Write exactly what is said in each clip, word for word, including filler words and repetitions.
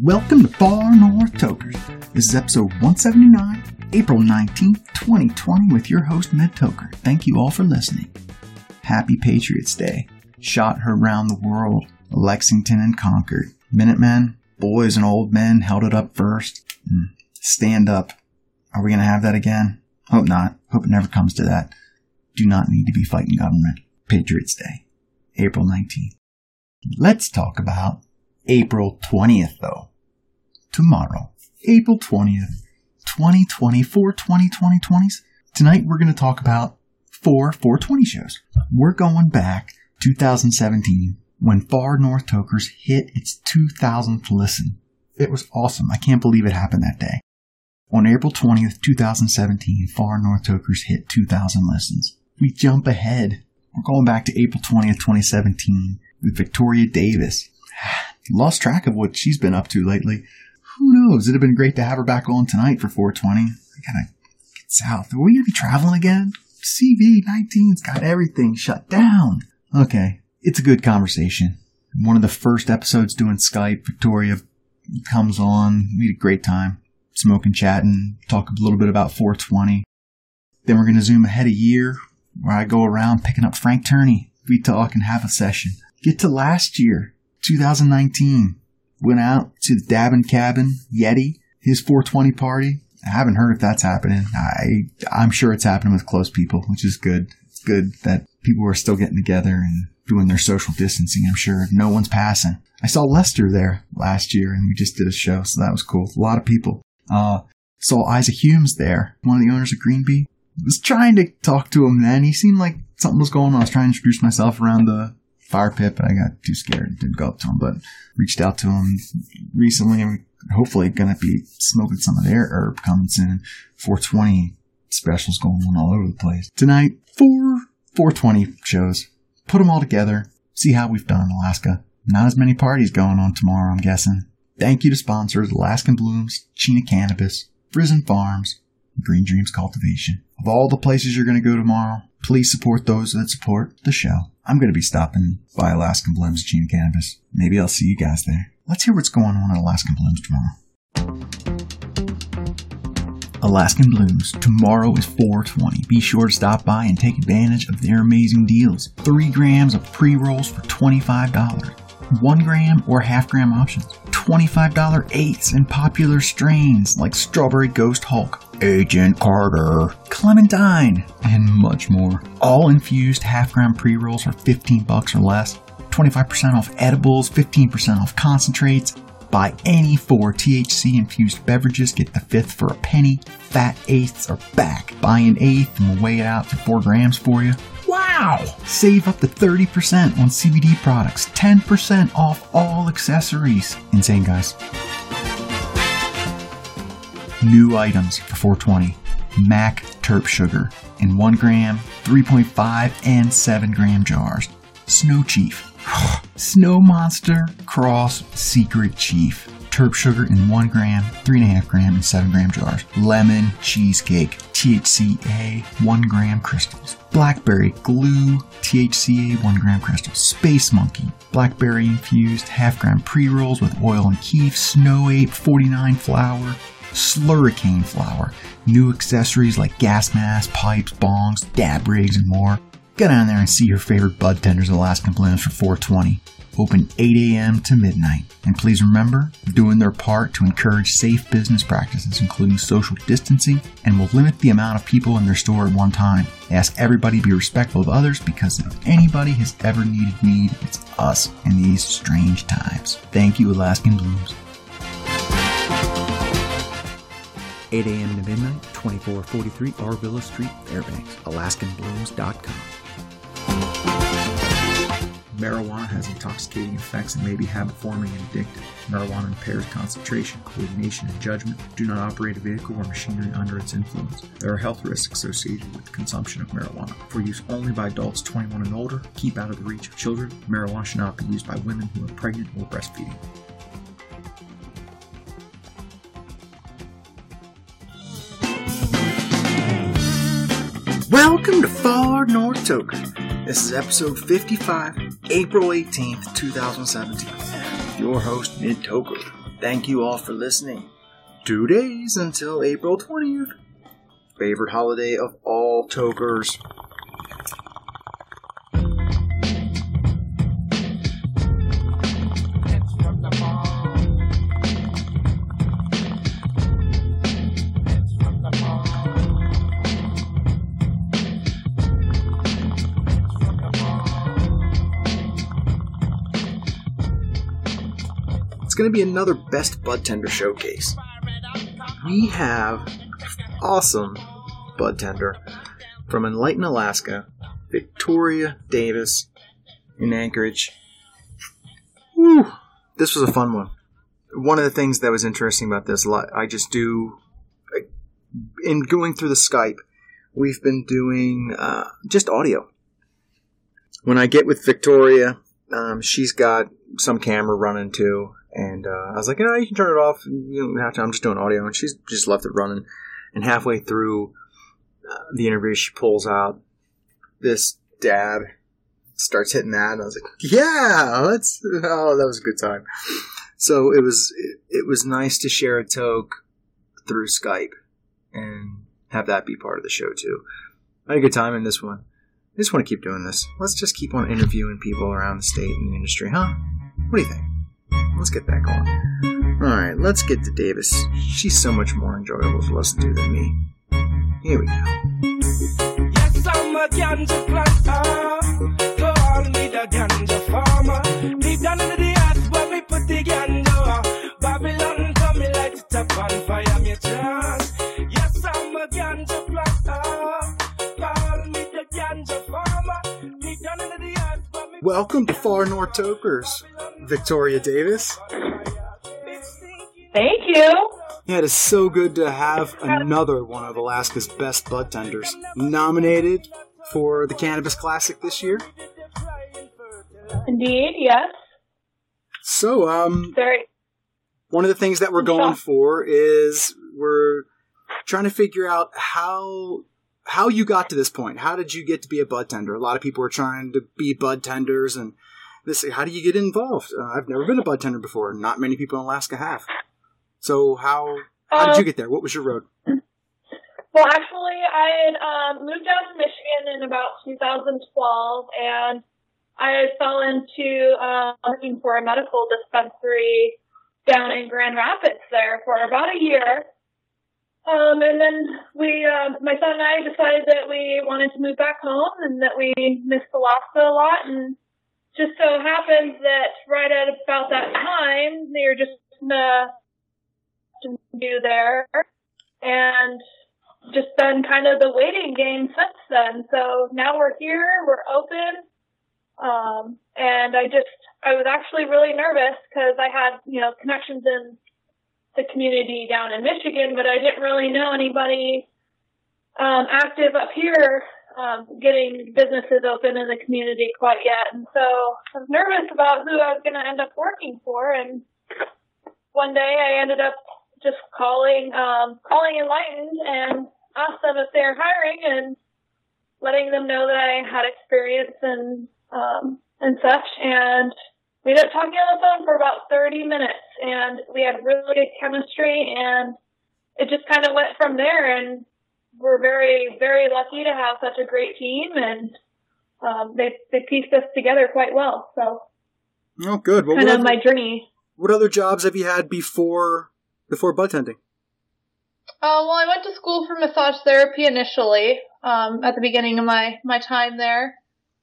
Welcome to Far North Tokers. This is episode one seventy-nine, April nineteenth, twenty twenty, with your host, Ned Toker. Thank you all for listening. Happy Patriots Day. Shot heard round the world, Lexington and Concord. Minutemen, boys and old men held it up first. Stand up. Are we going to have that again? Hope not. Hope it never comes to that. Do not need to be fighting government. Patriots Day, April nineteenth. Let's talk about April twentieth, though. Tomorrow, April twentieth, twenty twenty, four twenty twenty twenties. Tonight, we're going to talk about four four twenty shows. We're going back two thousand seventeen when Far North Tokers hit its two thousandth listen. It was awesome. I can't believe it happened that day. On April twentieth, twenty seventeen, Far North Tokers hit two thousand listens. We jump ahead. We're going back to April twentieth, twenty seventeen with Victoria Davis. Lost track of what she's been up to lately. Who knows? It'd have been great to have her back on tonight for four twenty. I gotta get south. Are we gonna be traveling again? C B nineteen's got everything shut down. Okay, it's a good conversation. One of the first episodes doing Skype, Victoria comes on. We had a great time. Smoking, chatting, talk a little bit about four twenty. Then we're going to zoom ahead a year where I go around picking up Frank Turney. We talk and have a session. Get to last year, two thousand nineteen. Went out to the Dabbin Cabin, Yeti, his four twenty party. I haven't heard if that's happening. I, I'm sure it's happening with close people, which is good. It's good that people are still getting together and doing their social distancing, I'm sure. No one's passing. I saw Lester there last year, and we just did a show, so that was cool. A lot of people. Uh, saw Isaac Humes there, one of the owners of Greenbee. Was trying to talk to him then. He seemed like something was going on. I was trying to introduce myself around the fire pit, but I got too scared and didn't go up to him, but reached out to him recently. I'm hopefully going to be smoking some of their herb coming soon. four twenty specials going on all over the place. Tonight, four four twenty shows. Put them all together. See how we've done in Alaska. Not as many parties going on tomorrow, I'm guessing. Thank you to sponsors Alaskan Blooms, Chena Cannabis, Frizzen Farms, and Green Dreams Cultivation. Of all the places you're going to go tomorrow, please support those that support the show. I'm going to be stopping by Alaskan Blooms, Chena Cannabis. Maybe I'll see you guys there. Let's hear what's going on at Alaskan Blooms tomorrow. Alaskan Blooms, tomorrow is four twenty. Be sure to stop by and take advantage of their amazing deals. Three grams of pre-rolls for twenty-five dollars. One gram or half gram options, twenty-five dollars eighths in popular strains like Strawberry Ghost Hulk, Agent Carter, Clementine, and much more. All infused half gram pre-rolls are fifteen bucks or less, twenty-five percent off edibles, fifteen percent off concentrates. Buy any four T H C infused beverages, get the fifth for a penny. Fat eighths are back. Buy an eighth and we'll weigh it out for four grams for you. Wow! Save up to thirty percent on C B D products, ten percent off all accessories. Insane, guys. New items for four twenty. Mac Terp Sugar in one gram, three point five, and seven gram jars. Snow Chief. Snow Monster Cross Secret Chief. Terp Sugar in one gram, three point five gram, and seven gram jars. Lemon Cheesecake. T H C A one gram crystals. Blackberry Glue. T H C A one gram crystals. Space Monkey. Blackberry infused half gram pre-rolls with oil and keef. Snow Ape forty-nine flower. Slurricane flower. New accessories like gas masks, pipes, bongs, dab rigs, and more. Go down there and see your favorite bud tenders at Alaskan Blooms for four twenty. Open eight a.m. to midnight. And please remember, doing their part to encourage safe business practices, including social distancing, and will limit the amount of people in their store at one time. Ask everybody to be respectful of others, because if anybody has ever needed weed, it's us in these strange times. Thank you, Alaskan Blooms. eight a.m. to midnight, twenty-four forty-three Arvilla Street, Fairbanks, alaskan blooms dot com. Marijuana has intoxicating effects and may be habit-forming and addictive. Marijuana impairs concentration, coordination, and judgment. Do not operate a vehicle or machinery under its influence. There are health risks associated with the consumption of marijuana. For use only by adults twenty-one and older, keep out of the reach of children. Marijuana should not be used by women who are pregnant or breastfeeding. Welcome to Far North Tokers. This is episode fifty-five, April eighteenth, twenty seventeen. Your host, Ned Toker. Thank you all for listening. Two days until April twentieth. Favorite holiday of all Tokers. It's going to be another Best Bud Tender Showcase. We have awesome bud tender from Enlighten Alaska, Victoria Davis in Anchorage. Woo! This was a fun one. One of the things that was interesting about this, I just do, in going through the Skype, we've been doing uh, just audio. When I get with Victoria, um, she's got some camera running too. And uh, I was like, you know, you can turn it off. You don't have to. I'm just doing audio. And she's just left it running. And halfway through uh, the interview, she pulls out this dab, starts hitting that. And I was like, yeah, let's. Oh, that was a good time. So it was it, it was nice to share a toke through Skype and have that be part of the show, too. I had a good time in this one. I just want to keep doing this. Let's just keep on interviewing people around the state and the industry, huh? What do you think? Let's get back on. Alright, let's get to Davis. She's so much more enjoyable to listen to than me. Here we go. Yes, I'm a ganja planter. Go on me the ganja farmer. Deep down into the earth where we put the ganja. Babylon come me light it up on fire me chance. Yes, I'm a ganja planter. Call me the ganja farmer. Deep down into the earth where we... Welcome to Far North Tokers, Victoria Davis. Thank you. Yeah, it is so good to have another one of Alaska's best bud tenders nominated for the Cannabis Classic this year. Indeed, yes. So, um, Sorry. one of the things that we're going for is we're trying to figure out how how you got to this point. How did you get to be a bud tender? A lot of people are trying to be bud tenders and This, how do you get involved? Uh, I've never been a bud tender before. Not many people in Alaska have. So how how um, did you get there? What was your road? Well, actually, I had um, moved down to Michigan in about two thousand twelve, and I fell into um, looking for a medical dispensary down in Grand Rapids there for about a year. Um, and then we, uh, my son and I decided that we wanted to move back home and that we missed Alaska a lot, and just so happens that right at about that time, they were just in the interview there, and just been kind of the waiting game since then. So now we're here, we're open, um, and I just, I was actually really nervous because I had, you know, connections in the community down in Michigan, but I didn't really know anybody um, active up here. Um, getting businesses open in the community quite yet. And so I was nervous about who I was going to end up working for. And one day I ended up just calling, um, calling Enlightened and asked them if they're hiring and letting them know that I had experience and, um, and such. And we ended up talking on the phone for about thirty minutes, and we had really good chemistry, and it just kind of went from there. And we're very, very lucky to have such a great team, and um, they they pieced us together quite well. So, oh, good. Well, kind of other, my journey. What other jobs have you had before before bud tending? Uh, well, I went to school for massage therapy initially um, at the beginning of my, my time there,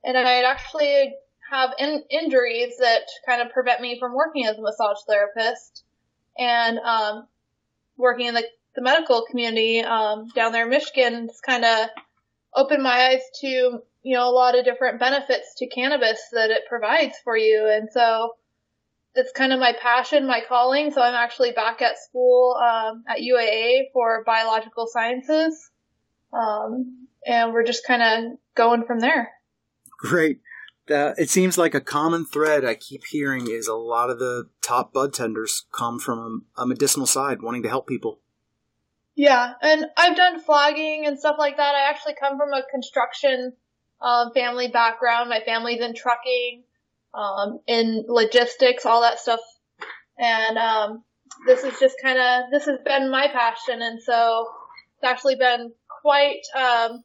and I actually have in, injuries that kind of prevent me from working as a massage therapist, and um, working in the the medical community um, down there in Michigan has kind of opened my eyes to, you know, a lot of different benefits to cannabis that it provides for you. And so it's kind of my passion, my calling. So I'm actually back at school um, at U A A for biological sciences. Um, and we're just kind of going from there. Great. Uh, it seems like a common thread I keep hearing is a lot of the top bud tenders come from a medicinal side, wanting to help people. Yeah, and I've done flogging and stuff like that. I actually come from a construction uh, family background. My family's in trucking, um, in logistics, all that stuff. And um, this is just kind of, this has been my passion. And so it's actually been quite, um,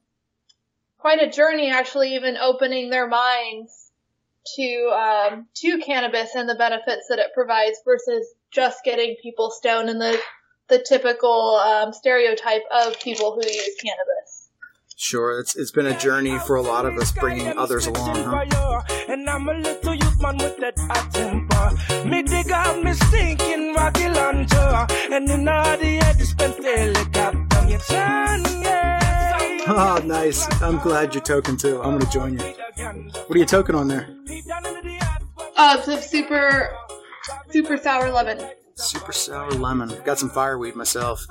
quite a journey, actually, even opening their minds to um, to cannabis and the benefits that it provides versus just getting people stoned in the the typical um, stereotype of people who use cannabis. Sure, it's it's been a journey for a lot of us, bringing others along, huh? And I'm a little youth man with that hot temper. Me dig out me stinking rocky launcher, and in all the air dispense they lick up from your turn, yeah. Oh, nice. I'm glad you're token too. I'm going to join you. What are you token on there? Uh, some super, super sour lemon. Super sour lemon. Got some fireweed myself.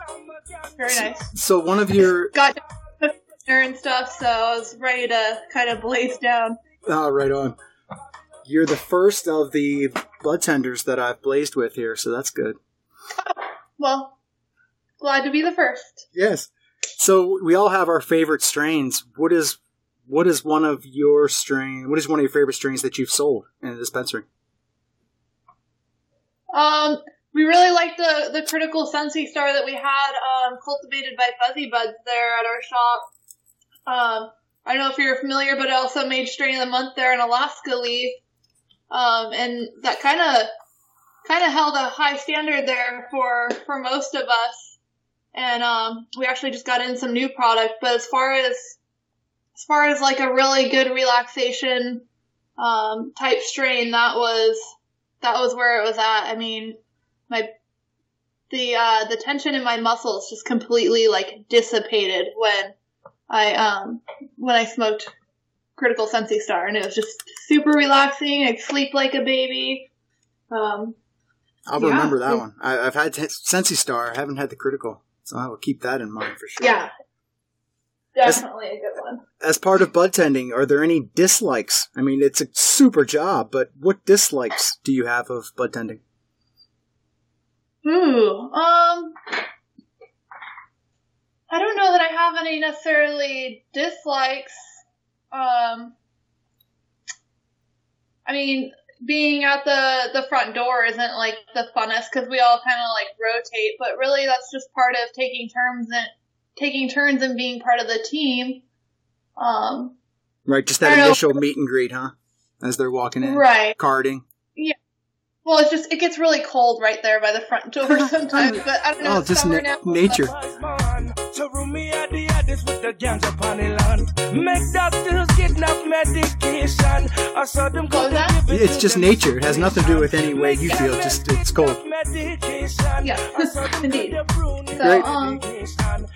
Very nice. So one of your... Got dinner and stuff, so I was ready to kind of blaze down. Oh, right on. You're the first of the bud tenders that I've blazed with here, so that's good. Well, glad to be the first. Yes. So we all have our favorite strains. What is what is one of your strain? What is one of your favorite strains that you've sold in a dispensary? Um, we really like the the Critical Sensi Star that we had um, cultivated by Fuzzy Buds there at our shop. Um, I don't know if you're familiar, but I also made strain of the month there in Alaska leaf, um, and that kind of kind of held a high standard there for for most of us. And um, we actually just got in some new product, but as far as as far as like a really good relaxation um, type strain, that was that was where it was at. I mean, my the uh, the tension in my muscles just completely like dissipated when I um, when I smoked Critical Sensi Star, and it was just super relaxing. I sleep like a baby. Um, I'll yeah. remember that one. I, I've had t- Sensi Star. I haven't had the Critical. So I will keep that in mind for sure. Yeah, definitely as, a good one. As part of bud tending, are there any dislikes? I mean, it's a super job, but what dislikes do you have of bud tending? Ooh, um, I don't know that I have any necessarily dislikes. Um, I mean, being at the, the front door isn't, like, the funnest because we all kind of, like, rotate. But really that's just part of taking turns and taking turns and being part of the team. Um, right, just that initial know. meet and greet, huh? As they're walking in. Right. Carding. Yeah. Well, it's just, it gets really cold right there by the front door sometimes. But I don't know. Oh, just na- now, nature. It's just nature. It has nothing to do with any way you feel. Just it's cold. Yeah, indeed. So, um,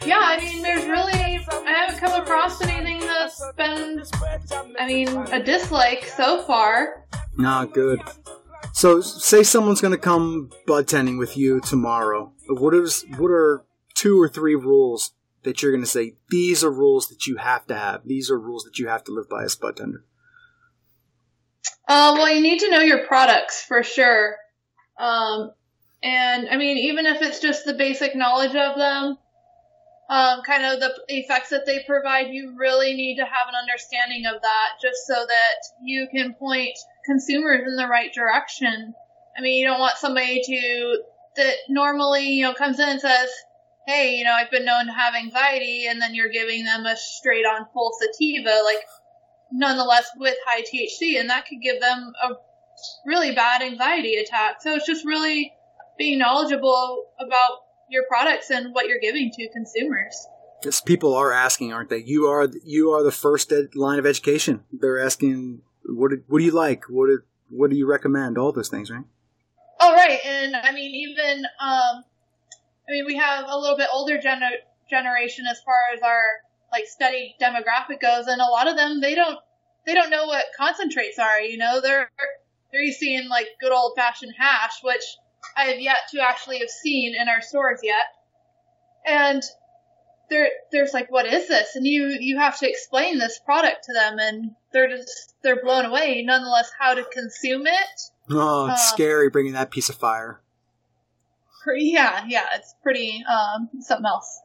yeah, I mean, there's really, I haven't come across anything that's been, I mean, a dislike so far. Nah, good. So, say someone's going to come bud tending with you tomorrow. What is? What are two or three rules that you're going to say, these are rules that you have to have? These are rules that you have to live by as bud tender. Uh, well, you need to know your products for sure. Um, and, I mean, even if it's just the basic knowledge of them, um, kind of the effects that they provide, you really need to have an understanding of that just so that you can point consumers in the right direction. I mean, you don't want somebody to that normally, you know, comes in and says, hey, you know, I've been known to have anxiety, and then you're giving them a straight on full sativa, like nonetheless with high T H C, and that could give them a really bad anxiety attack. So it's just really being knowledgeable about your products and what you're giving to consumers. Yes, people are asking, aren't they? You are you are the first ed- line of education. They're asking, what do, what do you like? What do, what do you recommend? All those things, right? Oh, right. And I mean, even, um, I mean, we have a little bit older gen- generation as far as our like study demographic goes. And a lot of them, they don't, they don't know what concentrates are, you know, they're, they're used to seeing like good old fashioned hash, which I have yet to actually have seen in our stores yet. And there, there's like, what is this? And you, you have to explain this product to them, and they're just, they're blown away nonetheless how to consume it. Oh, it's um, scary bringing that piece of fire. Yeah, yeah, it's pretty um, something else.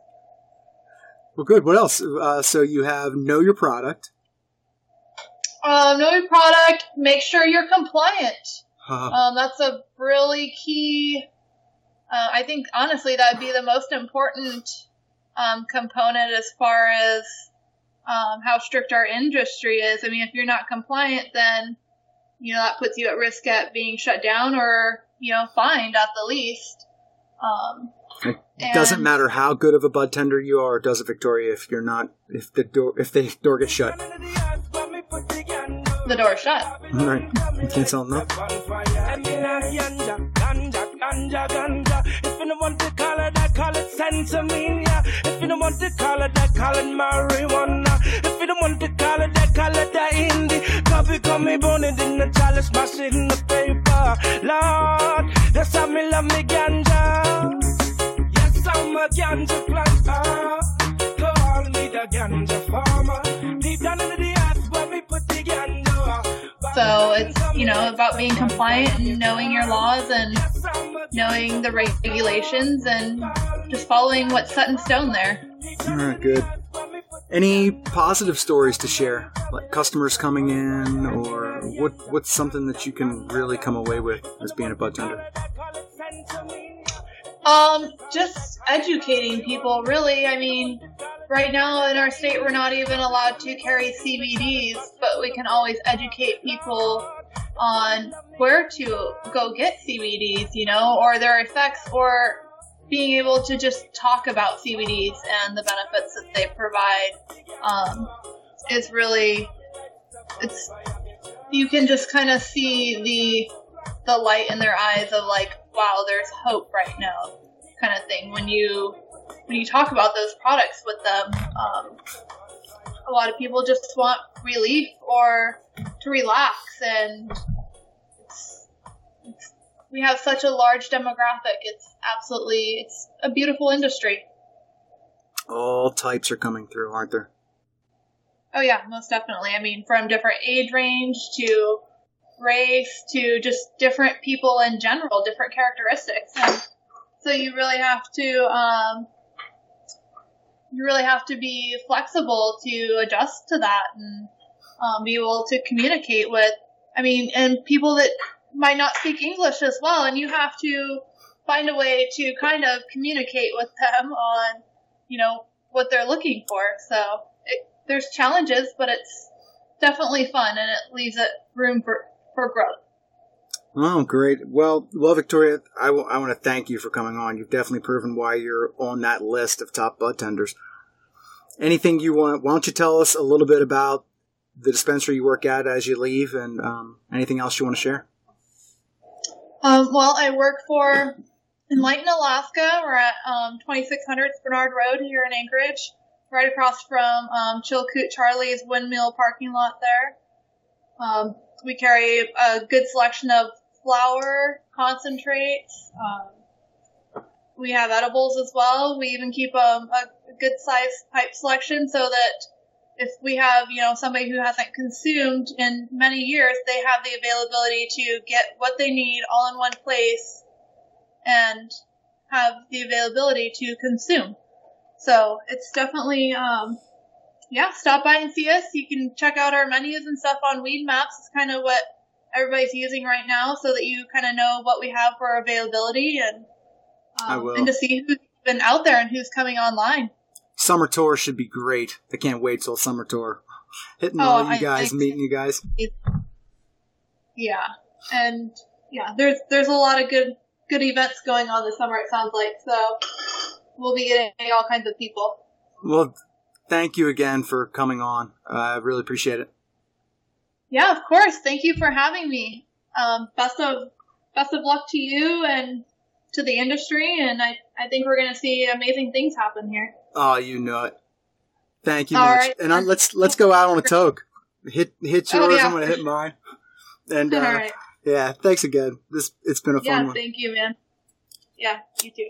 Well, good. What else? Uh, so you have Know Your Product. Um, know your product. Make sure you're compliant. Huh. Um, that's a really key. Uh, I think, honestly, that would be the most important um, component as far as um, how strict our industry is. I mean, if you're not compliant, then, you know, that puts you at risk at being shut down or, you know, fined at the least. Um, it and, doesn't matter how good of a bud tender you are, does it, Victoria, if you're not, if the door, if the door gets shut? The door shut. All right. You can't tell them that. So it's, you know, about being compliant and knowing your laws and knowing the regulations and just following what's set in stone there. All right, good. Any positive stories to share, like customers coming in, or what? What's something that you can really come away with as being a bud tender? Um, just educating people, really. I mean, right now in our state, we're not even allowed to carry C B Ds, but we can always educate people on where to go get C B Ds, you know, or their effects, or being able to just talk about C B Ds and the benefits that they provide. Um, is really, it's, you can just kind of see the, the light in their eyes of like, wow, there's hope right now, kind of thing. When you when you talk about those products with them, um, a lot of people just want relief or to relax, and it's, it's, we have such a large demographic. It's absolutely, it's a beautiful industry. All types are coming through, aren't there? Oh yeah, most definitely. I mean, from different age range to race to just different people in general, different characteristics. And so you really have to, um, you really have to be flexible to adjust to that and um, be able to communicate with, I mean, and people that might not speak English as well. And you have to find a way to kind of communicate with them on, you know, what they're looking for. So it, there's challenges, but it's definitely fun, and it leaves it room for for growth. Oh, great. Well, well, Victoria, I, w- I want to thank you for coming on. You've definitely proven why you're on that list of top bud tenders. Anything you want, why don't you tell us a little bit about the dispensary you work at as you leave, and um, anything else you want to share? Um, well, I work for Enlighten Alaska. We're at um, twenty-six hundred Bernard Road here in Anchorage, right across from um, Chilkoot Charlie's windmill parking lot there. Um, we carry a good selection of flower concentrates. Um, we have edibles as well. We even keep um, a good sized pipe selection so that if we have, you know, somebody who hasn't consumed in many years, they have the availability to get what they need all in one place and have the availability to consume. So it's definitely, um, yeah, stop by and see us. You can check out our menus and stuff on Weedmaps. It's kind of what everybody's using right now, so that you kind of know what we have for availability, and um, I will. And to see who's been out there and who's coming online. Summer tour should be great. I can't wait till summer tour. Hitting oh, all you I guys, meeting you guys. Yeah, and yeah, there's there's a lot of good good events going on this summer. It sounds like, so we'll be getting all kinds of people. Well. Thank you again for coming on. Uh, I really appreciate it. Yeah, of course. Thank you for having me. Um, best of best of luck to you and to the industry. And I, I think we're going to see amazing things happen here. Oh, you know it. Thank you. All much. Right. And I, let's let's go out on a toke. Hit hit yours. Oh, yeah. I'm going to hit mine. And uh, all right. Yeah, thanks again. This it's been a fun yeah, one. Yeah, thank you, man. Yeah, you too.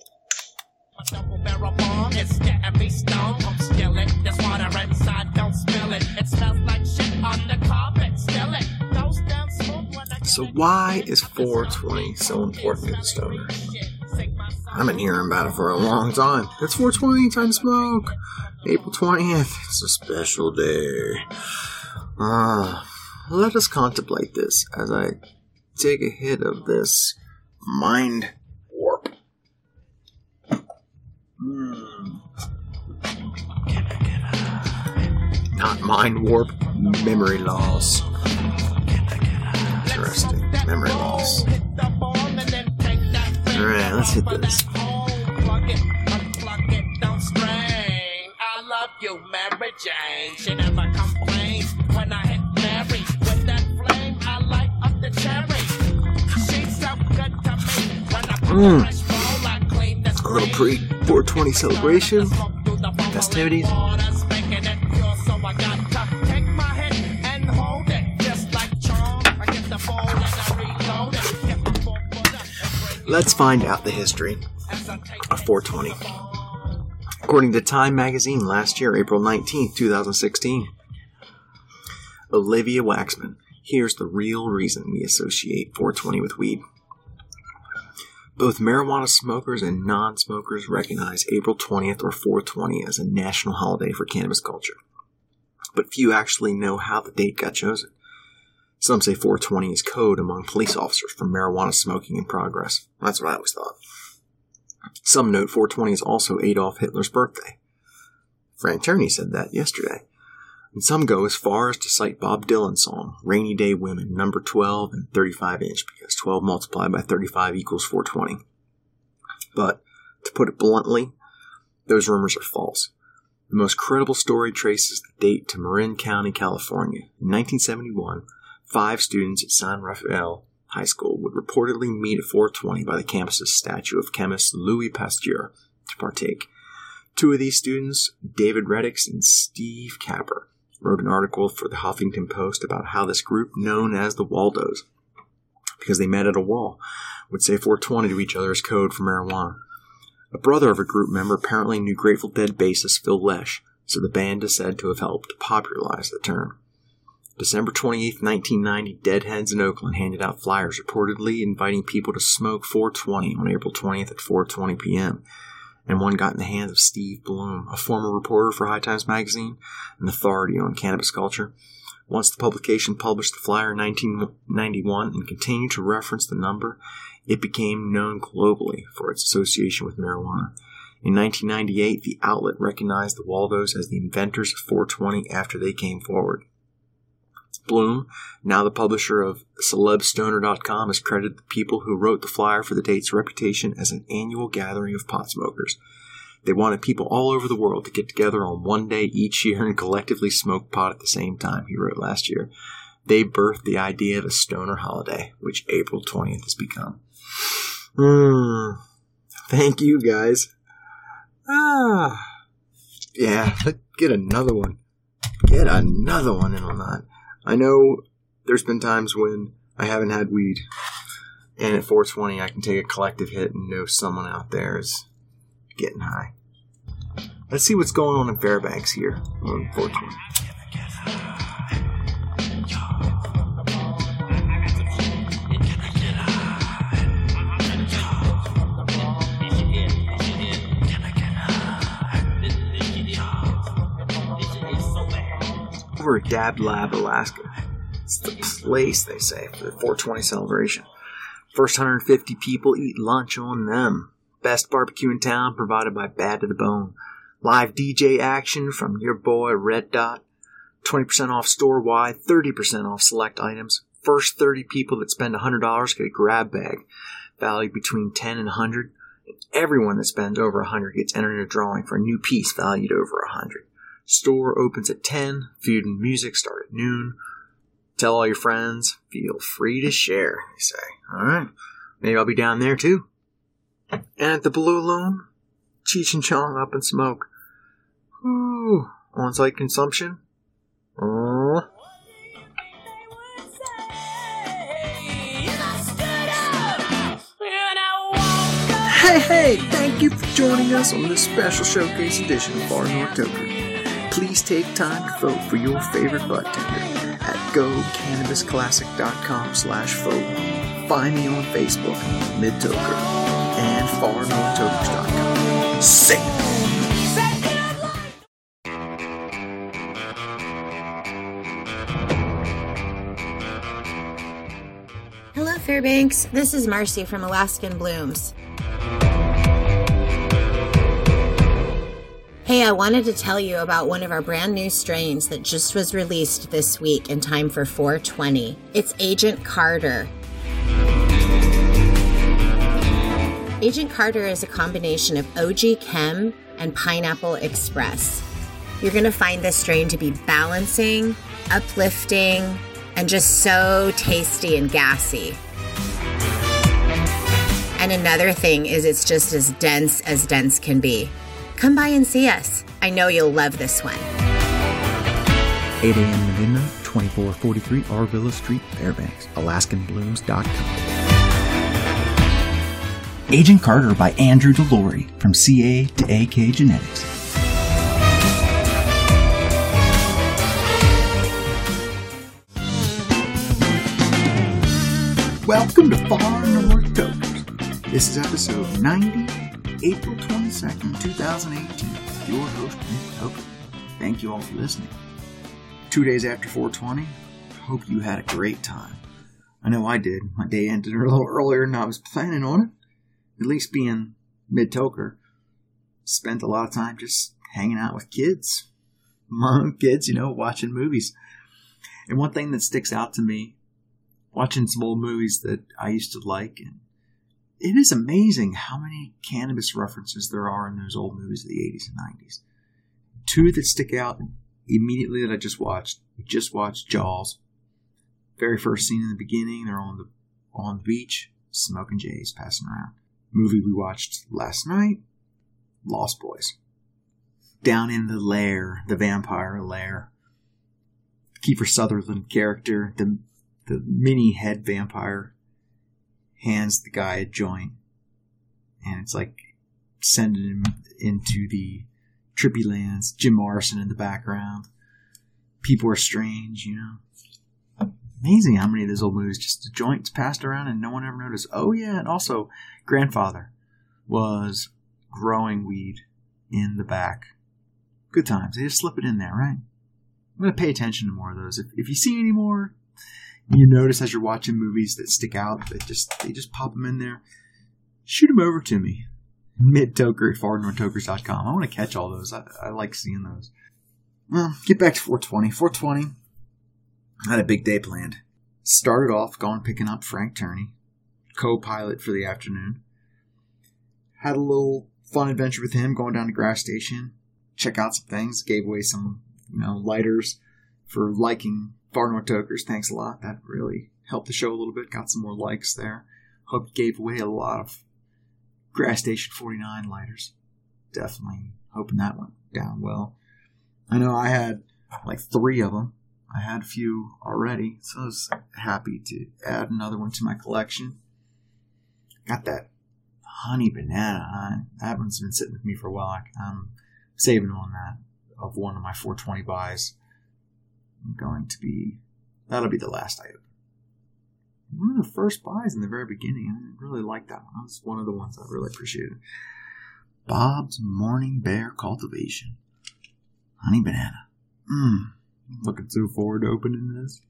So why is four twenty so important to the stoner? I've been hearing about it for a long time. It's four twenty, time to smoke. April twentieth. It's a special day. Ah, uh, let us contemplate this as I take a hit of this mind warp. Mm. Not mind warp, memory loss. Interesting. Memory loss. Alright, let's hit this. You Mary Jane, she never complains when I hit Mary with that flame. I light up the cherry. She's so good to me when I put mm. fresh bowl, I clean the screen. A little pre four twenty celebration festivities. Let's find out the history of four twenty. According to Time magazine last year, April nineteenth, twenty sixteen, Olivia Waxman, here's the real reason we associate four twenty with weed. Both marijuana smokers and non-smokers recognize April twentieth or four twenty as a national holiday for cannabis culture, but few actually know how the date got chosen. Some say four twenty is code among police officers for marijuana smoking in progress. That's what I always thought. Some note four twenty is also Adolf Hitler's birthday. Frank Turney said that yesterday. And some go as far as to cite Bob Dylan's song, Rainy Day Women, number twelve and thirty-five inch, because twelve multiplied by thirty-five equals four twenty. But, to put it bluntly, those rumors are false. The most credible story traces the date to Marin County, California. In nineteen seventy-one, five students at San Rafael High School would reportedly meet at four twenty by the campus's statue of chemist Louis Pasteur to partake. Two of these students, David Reddix and Steve Capper, wrote an article for the Huffington Post about how this group, known as the Waldos, because they met at a wall, would say four twenty to each other as code for marijuana. A brother of a group member apparently knew Grateful Dead bassist Phil Lesh, so the band is said to have helped popularize the term. December twenty-eighth, nineteen ninety, Deadheads in Oakland handed out flyers reportedly inviting people to smoke four twenty on April twentieth at four twenty p.m., and one got in the hands of Steve Bloom, a former reporter for High Times magazine, an authority on cannabis culture. Once the publication published the flyer in nineteen ninety-one and continued to reference the number, it became known globally for its association with marijuana. In nineteen ninety-eight, the outlet recognized the Waldos as the inventors of four twenty after they came forward. Bloom, now the publisher of Celeb Stoner dot com, has credited the people who wrote the flyer for the date's reputation as an annual gathering of pot smokers. They wanted people all over the world to get together on one day each year and collectively smoke pot at the same time, he wrote last year. They birthed the idea of a stoner holiday, which April twentieth has become. Mm, thank you, guys. Ah, yeah, get another one. Get another one in on that. I know there's been times when I haven't had weed, and at four twenty I can take a collective hit and know someone out there is getting high. Let's see what's going on in Fairbanks here on four twenty. Over at Dab Lab, Alaska. It's the place, they say, for the four twenty celebration. First one hundred fifty people eat lunch on them. Best barbecue in town provided by Bad to the Bone. Live D J action from your boy Red Dot. twenty percent off store-wide, thirty percent off select items. First thirty people that spend one hundred dollars get a grab bag, valued between ten and one hundred. And everyone that spends over one hundred gets entered in a drawing for a new piece valued over one hundred. Store opens at ten, food and music start at noon. Tell all your friends, feel free to share, they say. All right, maybe I'll be down there too. And at the Blue Loom, Cheech and Chong up in smoke. Ooh, on-site consumption. Oh. Hey, hey, thank you for joining us on this special showcase edition of Far North Tokers. Please take time to vote for your favorite butt tender at gocannabisclassic.com slash vote. Find me on Facebook, Ned Toker, and far north tokers dot com. Sick! Fairbanks. This is Marcy from Alaskan Blooms. Hey, I wanted to tell you about one of our brand new strains that just was released this week in time for four twenty. It's Agent Carter. Agent Carter is a combination of O G Chem and Pineapple Express. You're going to find this strain to be balancing, uplifting, and just so tasty and gassy. And another thing is it's just as dense as dense can be. Come by and see us. I know you'll love this one. eight a.m. to midnight, twenty-four forty-three Arvilla Street, Fairbanks, alaskan blooms dot com. Agent Carter by Andrew DeLory from C A to A K Genetics. Welcome to Far North Tokers. This is episode ninety. April twenty-second, twenty eighteen, your host, Nick Toker. Thank you all for listening. Two days after four twenty, hope you had a great time. I know I did. My day ended a little earlier than I was planning on it. At least being mid-toker, spent a lot of time just hanging out with kids. My own kids, you know, watching movies. And one thing that sticks out to me, watching some old movies that I used to like, and it is amazing how many cannabis references there are in those old movies of the eighties and nineties. Two that stick out immediately that I just watched. We just watched Jaws. Very first scene in the beginning, they're on the on the beach, smoking J's, passing around. Movie we watched last night, Lost Boys. Down in the lair, the vampire lair. Kiefer Sutherland character, the the mini head vampire, hands the guy a joint, and it's like sending him into the trippy lands. Jim Morrison in the background. People are strange, you know. Amazing how many of those old movies, just the joints passed around and no one ever noticed. Oh yeah, and also grandfather was growing weed in the back. Good times. They just slip it in there, right? I'm going to pay attention to more of those. If, if you see any more, you notice as you're watching movies that stick out, that just they just pop them in there. Shoot them over to me. Mid-toker at far north tokers dot com. I want to catch all those. I, I like seeing those. Well, get back to four twenty. four twenty, I had a big day planned. Started off going picking up Frank Turney, co-pilot for the afternoon. Had a little fun adventure with him going down to Grass Station. Check out some things. Gave away some, you know, lighters for liking Far North Tokers, thanks a lot. That really helped the show a little bit. Got some more likes there. Hope you gave away a lot of Grass Station forty-nine lighters. Definitely hoping that went down well. I know I had like three of them. I had a few already, so I was happy to add another one to my collection. Got that honey banana. That one's been sitting with me for a while. I'm saving on that of one of my four twenty buys. I'm going to be, that'll be the last item. One of the first buys in the very beginning. I really like that one. That was one of the ones I really appreciated. Bob's Morning Bear Cultivation. Honey banana. Mmm. Looking so forward to opening this.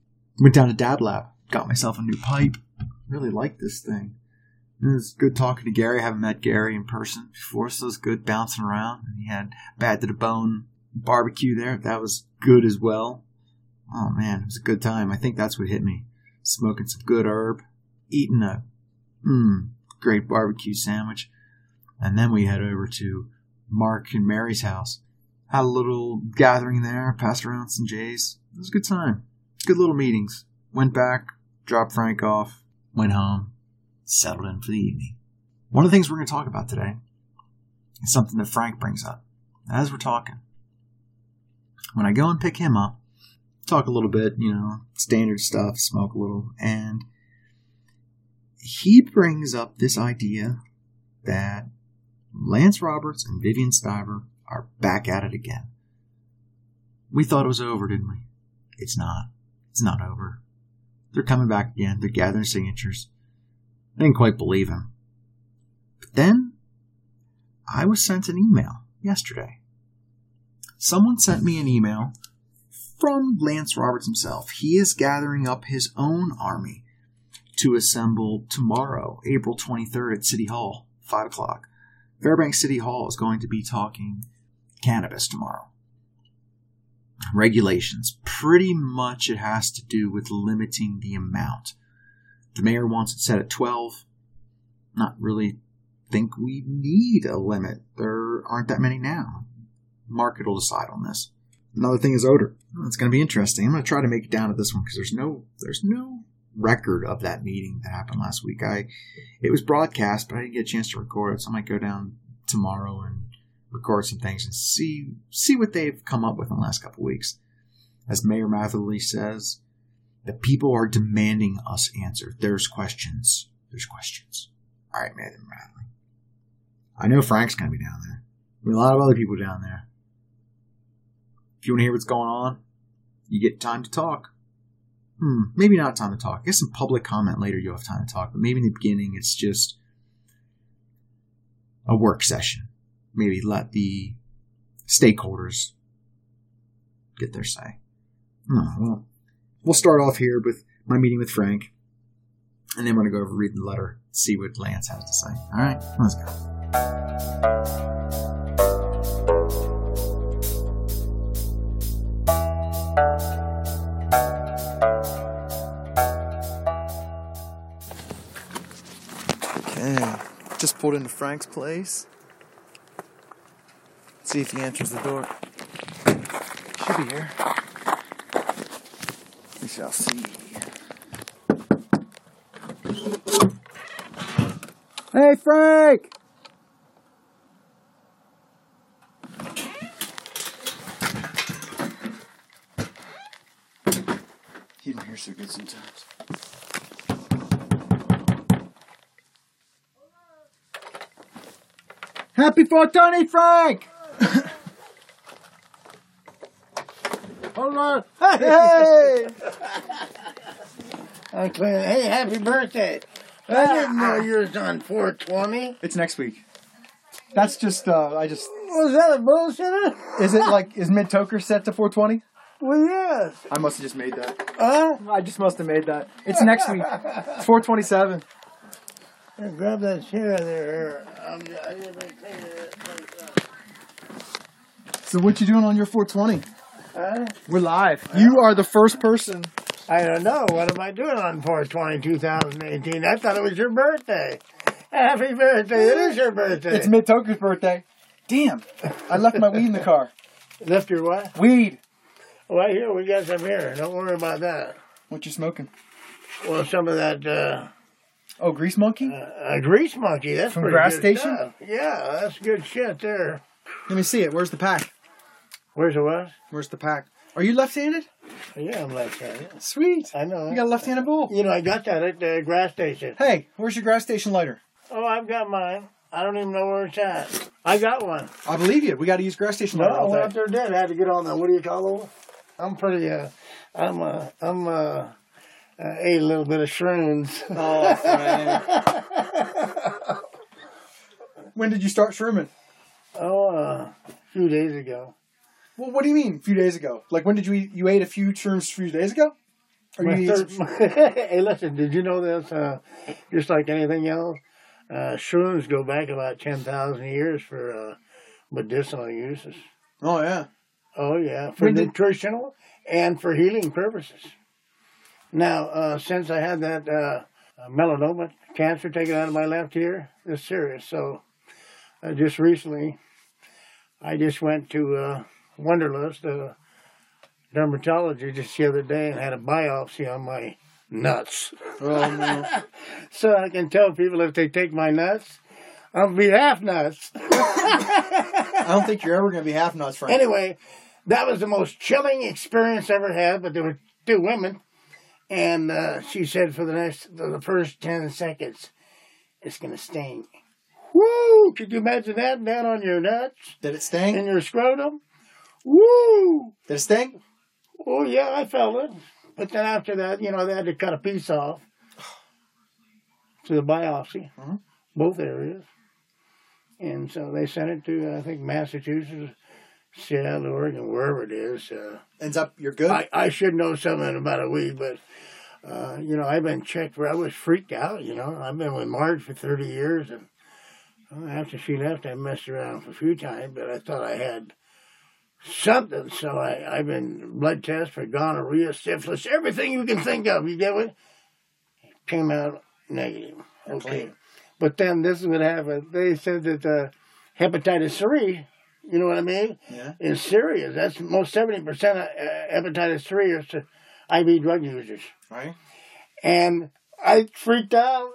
Went down to Dab Lab. Got myself a new pipe. Really like this thing. It was good talking to Gary. I haven't met Gary in person before, so it was good bouncing around. And he had Bad to the Bone barbecue there. That was good as well. Oh, man, it was a good time. I think that's what hit me. Smoking some good herb, eating a mm, great barbecue sandwich. And then we head over to Mark and Mary's house. Had a little gathering there, passed around some J's. It was a good time. Good little meetings. Went back, dropped Frank off, went home, settled in for the evening. One of the things we're going to talk about today is something that Frank brings up. As we're talking, when I go and pick him up, talk a little bit, you know, standard stuff, smoke a little, and he brings up this idea that Lance Roberts and Vivian Stiver are back at it again. We thought it was over, didn't we? It's not. It's not over. They're coming back again. They're gathering signatures. I didn't quite believe him. But then, I was sent an email yesterday. Someone sent me an email from Lance Roberts himself. He is gathering up his own army. to assemble tomorrow, April twenty-third at City Hall, five o'clock. Fairbanks City Hall is going to be talking cannabis tomorrow. Regulations. Pretty much it has to do with limiting the amount. The mayor wants it set at twelve. Not really think we need a limit. There aren't that many now. Market will decide on this. Another thing is odor. It's going to be interesting. I'm going to try to make it down to this one because there's no there's no record of that meeting that happened last week. I It was broadcast, but I didn't get a chance to record it, so I might go down tomorrow and record some things and see see what they've come up with in the last couple of weeks. As Mayor Matherly says, the people are demanding us answer. There's questions. There's questions. All right, Mayor Matherly. I know Frank's going to be down there. There's a lot of other people down there. If you want to hear what's going on, you get time to talk. Hmm, maybe not time to talk. I guess in public comment later you'll have time to talk. But maybe in the beginning it's just a work session. Maybe let the stakeholders get their say. Hmm, well, we'll start off here with my meeting with Frank. And then we're going to go over and read the letter, see what Lance has to say. All right, let's go. Okay, just pulled into Frank's place. Let's see if he answers the door. Should be here. We shall see. Hey, Frank! Hidden here so good sometimes. Happy four twenty, Frank! Hold on. Hey! Hey, happy birthday. I didn't know you was on four twenty. It's next week. That's just, uh, I just... Was that a bullshitter? Is it like, is Ned Toker set to four twenty? Well, yes. I must have just made that. Huh? I just must have made that. It's next week. It's four twenty-seven. Hey, grab that chair out of there. I'm, I'm gonna take it right now. So what you doing on your four twenty? Huh? We're live. Uh, you are the first person. I don't know. What am I doing on four twenty twenty eighteen? I thought it was your birthday. Happy birthday. It is your birthday. It's Ned Toker's birthday. Damn. I left my weed in the car. Left your what? Weed. Well, here, we got some here. Don't worry about that. What you smoking? Well, some of that... Uh, Oh, Grease Monkey? Uh, a Grease Monkey, that's from Grass Station? Stuff. Yeah, that's good shit there. Let me see it. Where's the pack? Where's the what? Where's the pack? Are you left-handed? Yeah, I'm left-handed. Sweet. I know. You got a left-handed bowl. You know, I got that at the Grass Station. Hey, where's your Grass Station lighter? Oh, I've got mine. I don't even know where it's at. I got one. I believe you. We got to use Grass Station lighter. No, I went up there dead. I had to get on the, what do you call it? I'm pretty, uh, I'm, uh, I'm, uh, I ate a little bit of shrooms. Oh, Frank. When did you start shrooming? Oh, uh, a few days ago. Well, what do you mean, a few days ago? Like, when did you eat? You ate a few shrooms a few days ago? Or you third, some... Hey, listen, did you know this? Uh, just like anything else, uh, shrooms go back about ten thousand years for uh, medicinal uses. Oh, yeah. Oh, yeah. For when nutritional did... and for healing purposes. Now, uh, since I had that uh, melanoma cancer taken out of my left ear, it's serious. So, uh, just recently, I just went to uh, Wonderlust uh, dermatology just the other day and had a biopsy on my nuts. Oh, no. So I can tell people if they take my nuts, I'll be half nuts. I don't think you're ever going to be half nuts, Frank. Anyway, that was the most chilling experience I ever had, but there were two women. And uh, she said for the next, the first ten seconds, it's going to sting. Woo! Could you imagine that down on your nuts? Did it sting? In your scrotum? Woo! Did it sting? Oh, yeah, I felt it. But then after that, you know, they had to cut a piece off to the biopsy, uh-huh. Both areas. And so they sent it to, I think, Massachusetts. Seattle, Oregon, wherever it is. Uh, Ends up, you're good? I, I should know something about a weed, but uh, you know, I've been checked where I was freaked out, you know. I've been with Marge for thirty years, and well, after she left, I messed around a few times, but I thought I had something. So I, I've been blood test for gonorrhea, syphilis, everything you can think of. You get what? Came out negative. Okay. But then this is what happened. They said that uh, hepatitis three, you know what I mean, yeah. is serious. That's most seventy percent of hepatitis three is to I V drug users. Right. And I freaked out.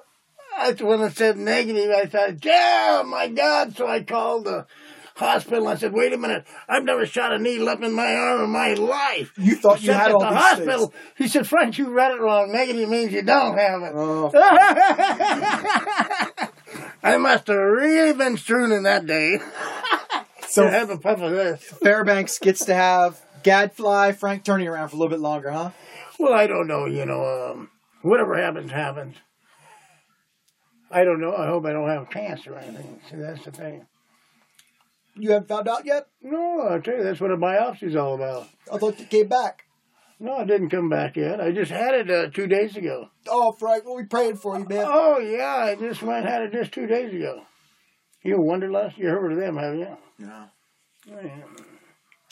I, when I said negative, I thought, yeah, my God. So I called the hospital. I said, wait a minute. I've never shot a needle up in my arm in my life. You thought you had all these things. At the hospital, he said, Frank, you read it wrong. Negative means you don't have it. Oh. I must have really been strooning that day. So to have a puff of this. Fairbanks gets to have Gadfly, Frank Turney around for a little bit longer, huh? Well, I don't know. You know, um, whatever happens, happens. I don't know. I hope I don't have cancer or anything. See, that's the thing. You haven't found out yet? No, I tell you, that's what a biopsy's all about. I thought it came back. No, it didn't come back yet. I just had it uh, two days ago. Oh, Frank, we'll be praying for you, man. Oh, yeah, I just went had it just two days ago. You Wonderlust? You heard of them, have you? No. Yeah.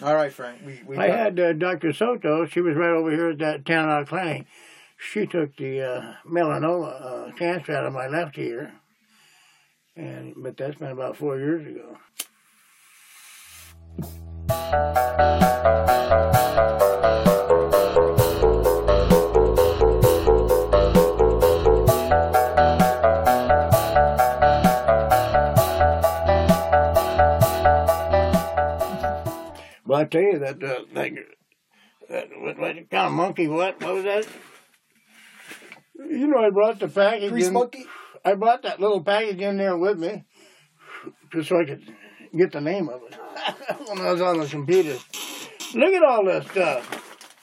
All right, Frank. We, we I had uh, Doctor Soto. She was right over here at that ten-hour clinic. She took the uh, melanoma uh, cancer out of my left ear, and but that's been about four years ago. Well, I tell you that uh, that, that what, what kind of monkey? What? What was that? You know, I brought the package Grease in. Monkey? I brought that little package in there with me just so I could get the name of it when I was on the computer. Look at all this stuff.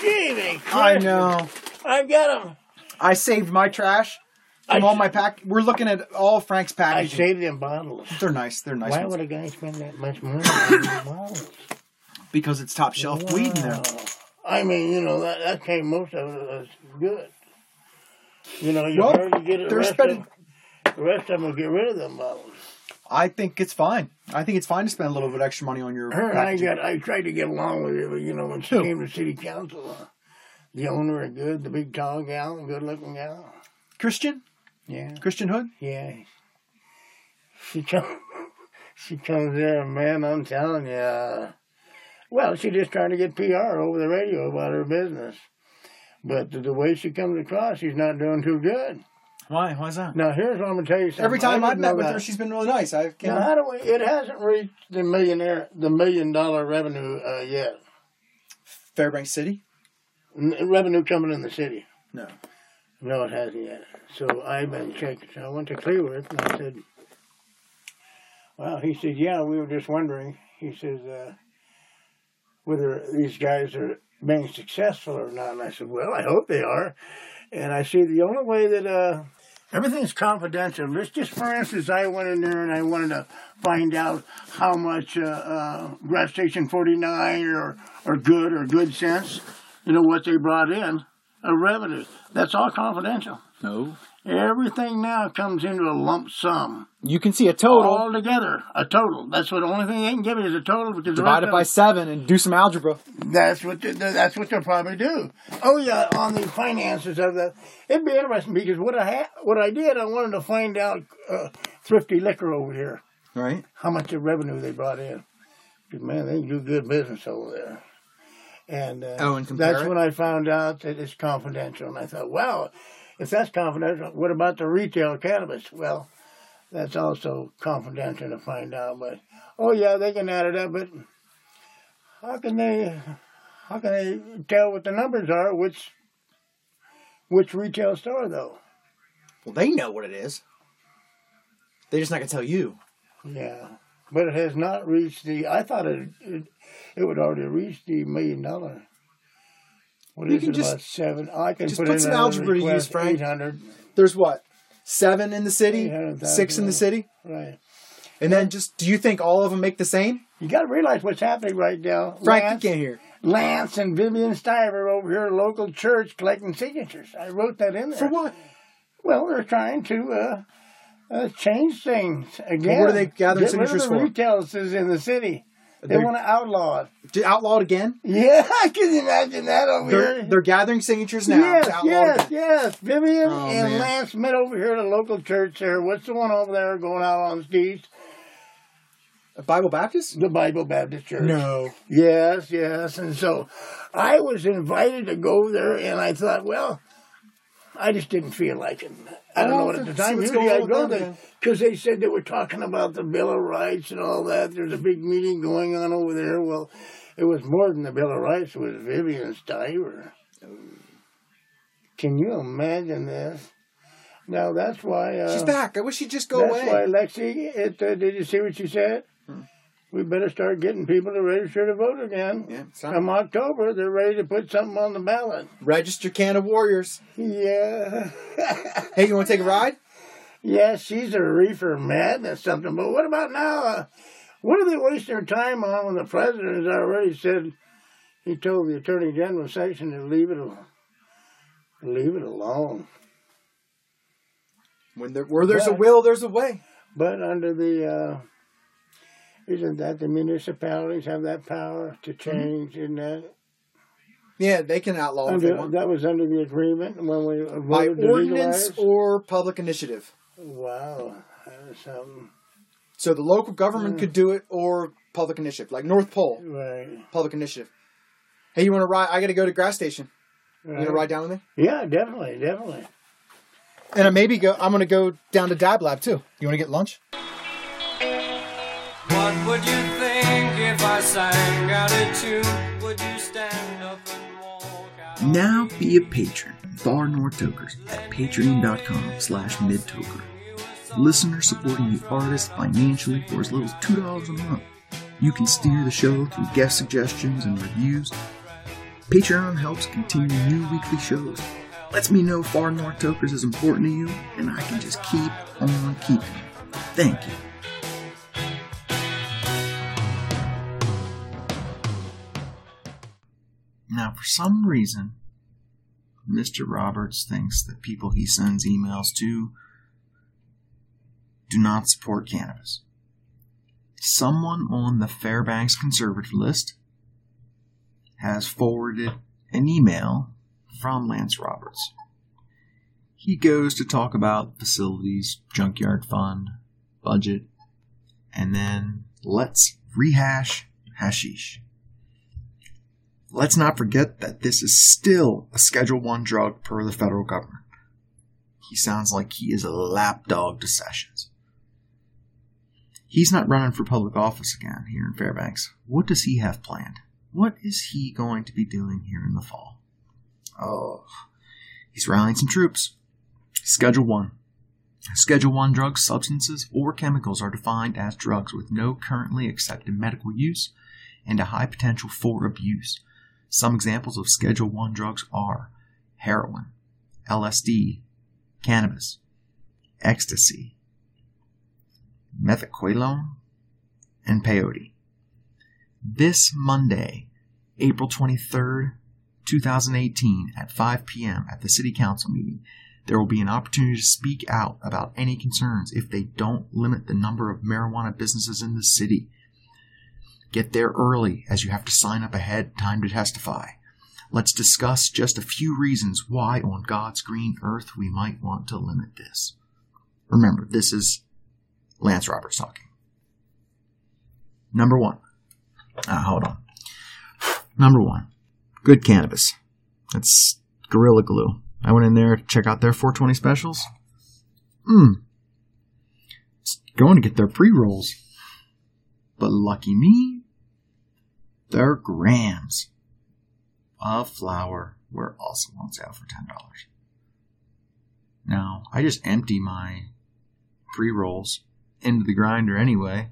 Gee, I know. I've got them. I saved my trash from I all my pack. We're looking at all Frank's packages. I saved them bottles. They're nice. They're nice. Why ones. Would a guy spend that much money on bottles? Because it's top shelf wow. weed in there. I mean, you know, that, that came most of it was good. You know, you well, hardly get it. The rest, spending... of, the rest of them will get rid of them bottles. I think it's fine. I think it's fine to spend a little bit extra money on your. Her and I got. I tried to get along with her, but you know, when she came to city council, uh, the owner of good, the big tall gal, good looking gal. Christian. Yeah. Christian Hood. Yeah. She comes. She comes there, man. I'm telling you. Uh, Well, she's just trying to get P R over the radio about her business. But the way she comes across, she's not doing too good. Why? Why's that? Now, here's what I'm going to tell you something. Every time I've met with her, she's been really nice. I can't... Now, how do we... It hasn't reached the millionaire, the million-dollar revenue uh, yet. Fairbanks City? N- revenue coming in the city. No. No, it hasn't yet. So I've been checking. So I went to Clearworth, and I said, well, he said, yeah, we were just wondering. He says... Uh, whether these guys are being successful or not. And I said, well, I hope they are. And I see the only way that uh, everything's confidential. Let's just, for instance, I went in there and I wanted to find out how much uh, uh, Grass Station forty-nine or, or Good or Good Sense, you know, what they brought in, a revenue. That's all confidential. No. Everything now comes into a lump sum. You can see a total. All together, a total. That's what the only thing they can give you is a total. Because divide it by seven and do some algebra. That's what they, that's what they'll probably do. Oh, yeah, on the finances of that. It'd be interesting because what I ha- what I did, I wanted to find out uh, Thrifty Liquor over here. Right. How much of revenue they brought in. Because, man, they do good business over there. And, uh, oh, and compare that's it? When I found out that it's confidential. And I thought, wow. If that's confidential, what about the retail cannabis? Well, that's also confidential to find out. But oh yeah, they can add it up. But how can they? How can they tell what the numbers are? Which which retail store though? Well, they know what it is. They're just not gonna tell you. Yeah, but it has not reached the. I thought it it, it would already reach the million dollar. What you is can it just, about seven? I can just put, put some algebra to use, Frank. There's what? Seven in the city? Six in the city? Right. And yeah. Then just, do you think all of them make the same? You got to realize what's happening right now. Frank, Lance, you can't hear. Lance and Vivian Stiver over here at a local church collecting signatures. I wrote that in there. For what? Well, they're trying to uh, uh, change things again. What are they gathering signatures for? Get rid of the retailers in the city. They want to outlaw it. Outlaw it again? Yeah, I can imagine that over they're, here. They're gathering signatures now. Yes, yes, again. yes. Vivian oh, and man. Lance met over here at a local church there. What's the one over there going out on the streets? A Bible Baptist? The Bible Baptist Church. No. Yes, yes. And so I was invited to go there, and I thought, well, I just didn't feel like it. I don't well, know what at the time. Usually I go there because they said they were talking about the Bill of Rights and all that. There's a big meeting going on over there. Well, it was more than the Bill of Rights. It was Vivian Stiver. Can you imagine this? Now, that's why... Uh, she's back. I wish she'd just go that's away. That's why, Lexi, it, uh, did you see what she said? Hmm. We better start getting people to register to vote again. Yeah, come October, they're ready to put something on the ballot. Register Canada Warriors. Yeah. Hey, you want to take a ride? Yeah, she's a reefer madness something. But what about now? Uh, what do they waste their time on when the president has already said, he told the Attorney General section to leave it alone. Leave it alone. When there, where there's but, a will, there's a way. But under the... Uh, Isn't that the municipalities have that power to change, mm-hmm. isn't that? Yeah, they can outlaw under, if they want. That was under the agreement when we voted By to ordinance legalize. or public initiative. Wow. That was something. So the local government mm. could do it or public initiative, like North Pole. Right. Public initiative. Hey, you want to ride? I got to go to Grass Station. Right. You want to ride down with me? Yeah, definitely, definitely. And I maybe go. I'm going to go down to Dab Lab, too. You want to get lunch? What would you think if I sang out a tune? Would you stand up and walk out? Now be a patron of Far North Tokers at patreon.com slash midtoker. Listeners supporting the artist financially for as little as two dollars a month. You can steer the show through guest suggestions and reviews. Patreon helps continue new weekly shows. Lets me know Far North Tokers is important to you, and I can just keep on keeping it. Thank you. Now, for some reason, Mister Roberts thinks that people he sends emails to do not support cannabis. Someone on the Fairbanks Conservative list has forwarded an email from Lance Roberts. He goes to talk about facilities, junkyard fund, budget, and then let's rehash hashish. Let's not forget that this is still a Schedule one drug per the federal government. He sounds like he is a lapdog to Sessions. He's not running for public office again here in Fairbanks. What does he have planned? What is he going to be doing here in the fall? Oh, he's rallying some troops. Schedule one. Schedule one drugs, substances, or chemicals are defined as drugs with no currently accepted medical use and a high potential for abuse. Some examples of Schedule one drugs are heroin, L S D, cannabis, ecstasy, methaqualone, and peyote. This Monday, April twenty-third, two thousand eighteen, at five p.m. at the City Council meeting, there will be an opportunity to speak out about any concerns if they don't limit the number of marijuana businesses in the city. Get there early, as you have to sign up ahead, time to testify. Let's discuss just a few reasons why on God's green earth we might want to limit this. Remember, this is Lance Roberts talking. Number one. Uh, hold on. Number one. Good cannabis. That's Gorilla Glue. I went in there to check out their four twenty specials. Mmm. Going to get their pre-rolls. But lucky me. Their grams of flour were also on sale for ten dollars. Now, I just empty my pre-rolls into the grinder anyway.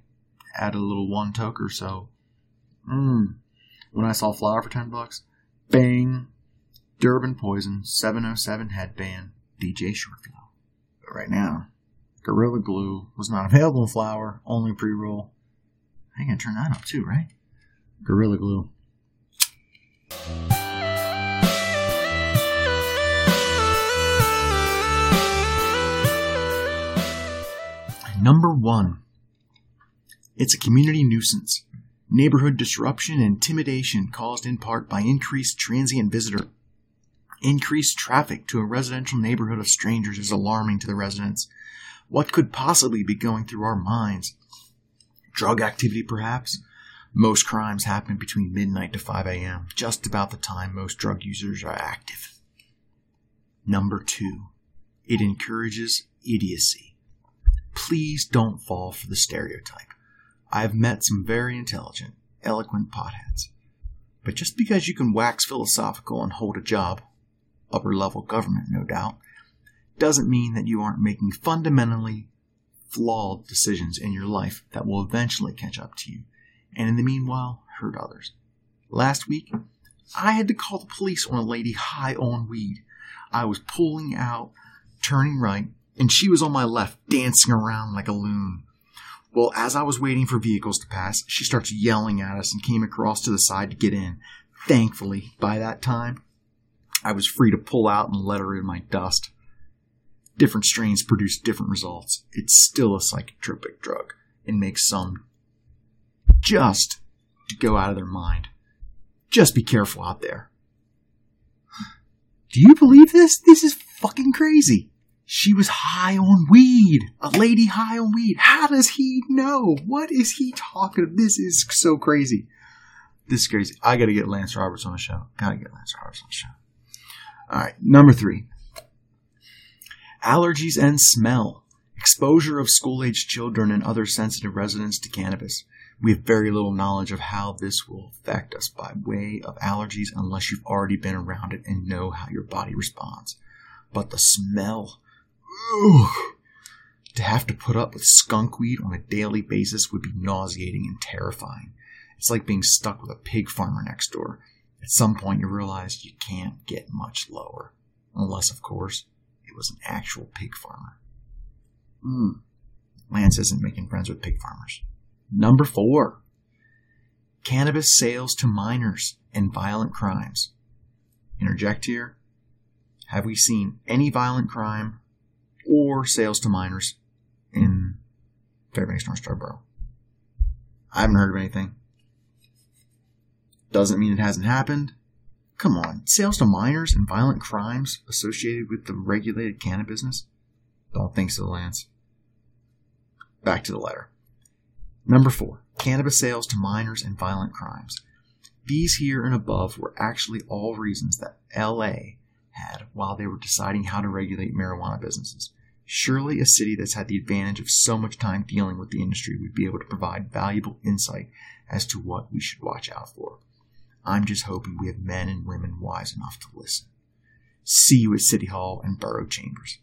Add a little one toker, so mm, when I saw flour for ten bucks, bang, Durban Poison, seven oh seven headband, D J Shortflow. But right now, Gorilla Glue was not available in flour, only pre-roll. I can turn that up too, right? Gorilla Glue. Number one, it's a community nuisance. Neighborhood disruption and intimidation caused in part by increased transient visitor. Increased traffic to a residential neighborhood of strangers is alarming to the residents. What could possibly be going through our minds? Drug activity, perhaps? Most crimes happen between midnight to five a.m., just about the time most drug users are active. Number two, it encourages idiocy. Please don't fall for the stereotype. I've met some very intelligent, eloquent potheads. But just because you can wax philosophical and hold a job, upper-level government, no doubt, doesn't mean that you aren't making fundamentally flawed decisions in your life that will eventually catch up to you, and in the meanwhile, hurt others. Last week, I had to call the police on a lady high on weed. I was pulling out, turning right, and she was on my left, dancing around like a loon. Well, as I was waiting for vehicles to pass, she starts yelling at us and came across to the side to get in. Thankfully, by that time, I was free to pull out and let her in my dust. Different strains produce different results. It's still a psychotropic drug and makes some just to go out of their mind. Just be careful out there. Do you believe this? This is fucking crazy. She was high on weed. A lady high on weed. How does he know? What is he talking about? This is so crazy. This is crazy. I got to get Lance Roberts on the show. Got to get Lance Roberts on the show. All right. Number three. Allergies and smell. Exposure of school-aged children and other sensitive residents to cannabis. We have very little knowledge of how this will affect us by way of allergies unless you've already been around it and know how your body responds. But the smell... Ugh. To have to put up with skunk weed on a daily basis would be nauseating and terrifying. It's like being stuck with a pig farmer next door. At some point you realize you can't get much lower. Unless, of course, it was an actual pig farmer. Mm. Lance isn't making friends with pig farmers. Number four. Cannabis sales to minors and violent crimes. Interject here. Have we seen any violent crime or sales to minors in Fairbanks, North Starborough? I haven't heard of anything. Doesn't mean it hasn't happened. Come on. Sales to minors and violent crimes associated with the regulated cannabis business? All thanks to the Lance. Back to the letter. Number four. Cannabis sales to minors and violent crimes. These here and above were actually all reasons that L A had while they were deciding how to regulate marijuana businesses. Surely a city that's had the advantage of so much time dealing with the industry would be able to provide valuable insight as to what we should watch out for. I'm just hoping we have men and women wise enough to listen. See you at City Hall and Borough Chambers.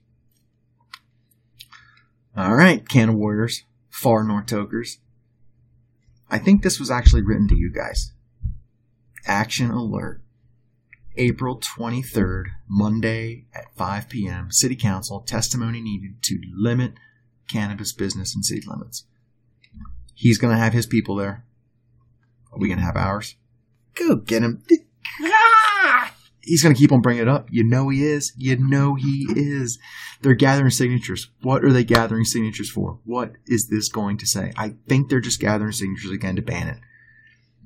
All right, Canna Warriors, Far North Tokers. I think this was actually written to you guys. Action alert. April twenty-third, Monday at five p.m., City Council, testimony needed to limit cannabis business in city limits. He's going to have his people there. Are we going to have ours? Go get him. He's going to keep on bringing it up. You know he is. You know he is. They're gathering signatures. What are they gathering signatures for? What is this going to say? I think they're just gathering signatures again to ban it.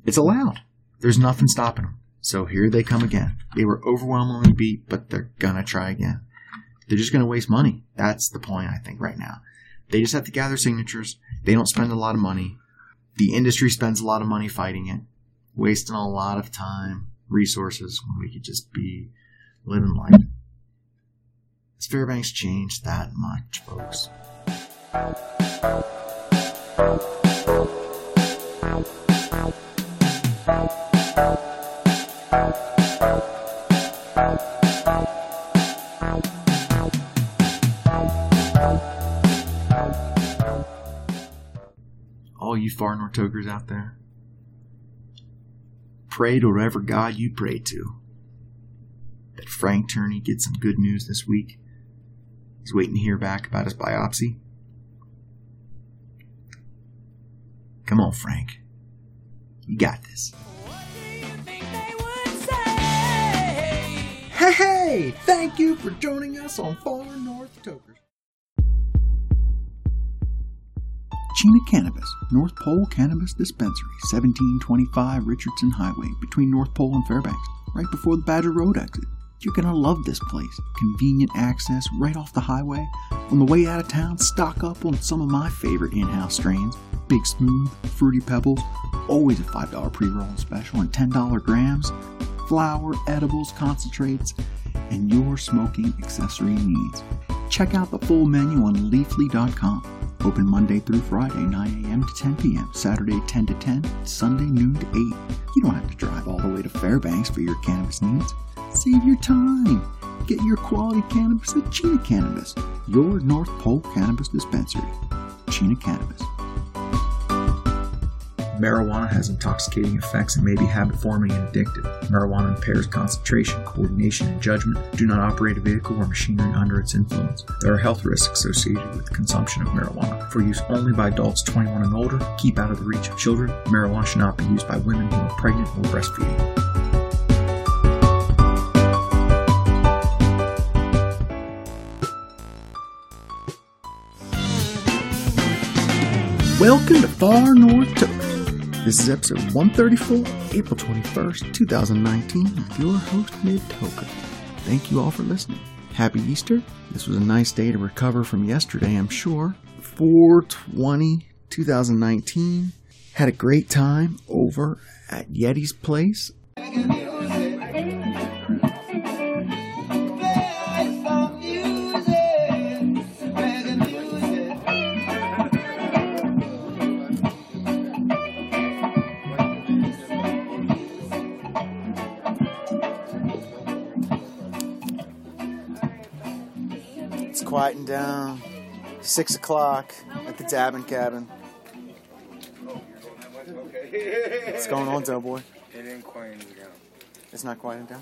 It's allowed. There's nothing stopping them. So here they come again. They were overwhelmingly beat, but they're going to try again. They're just going to waste money. That's the point, I think, right now. They just have to gather signatures. They don't spend a lot of money. The industry spends a lot of money fighting it, wasting a lot of time, resources, when we could just be living life. Has Fairbanks changed that much, folks? All you Far North Tokers out there, pray to whatever God you pray to that Frank Turney gets some good news this week. He's waiting to hear back about his biopsy. Come on, Frank. You got this. What do you think they would say? Hey, thank you for joining us on Far North Tokers. Chena Cannabis, North Pole Cannabis Dispensary, seventeen twenty-five Richardson Highway, between North Pole and Fairbanks, right before the Badger Road exit. You're going to love this place. Convenient access right off the highway. On the way out of town, stock up on some of my favorite in-house strains. Big Smooth, Fruity Pebbles, always a five dollars pre-roll special, and ten dollars grams, flower, edibles, concentrates, and your smoking accessory needs. Check out the full menu on leafly dot com. Open Monday through Friday, nine a.m. to ten p.m., Saturday ten to ten, Sunday noon to eight. You don't have to drive all the way to Fairbanks for your cannabis needs. Save your time. Get your quality cannabis at Chena Cannabis, your North Pole Cannabis Dispensary. Chena Cannabis. Marijuana has intoxicating effects and may be habit-forming and addictive. Marijuana impairs concentration, coordination, and judgment. Do not operate a vehicle or machinery under its influence. There are health risks associated with consumption of marijuana. For use only by adults twenty-one and older, keep out of the reach of children. Marijuana should not be used by women who are pregnant or breastfeeding. Welcome to Far North Tokers. This is episode one thirty-four, April twenty-first, twenty nineteen, with your host, Ned Toker. Thank you all for listening. Happy Easter. This was a nice day to recover from yesterday, I'm sure. four twenty, twenty nineteen. Had a great time over at Yeti's place. Quieting down, six o'clock at the Dabbin Cabin. What's going on, Doughboy? It ain't quieting down. It's not quieting down?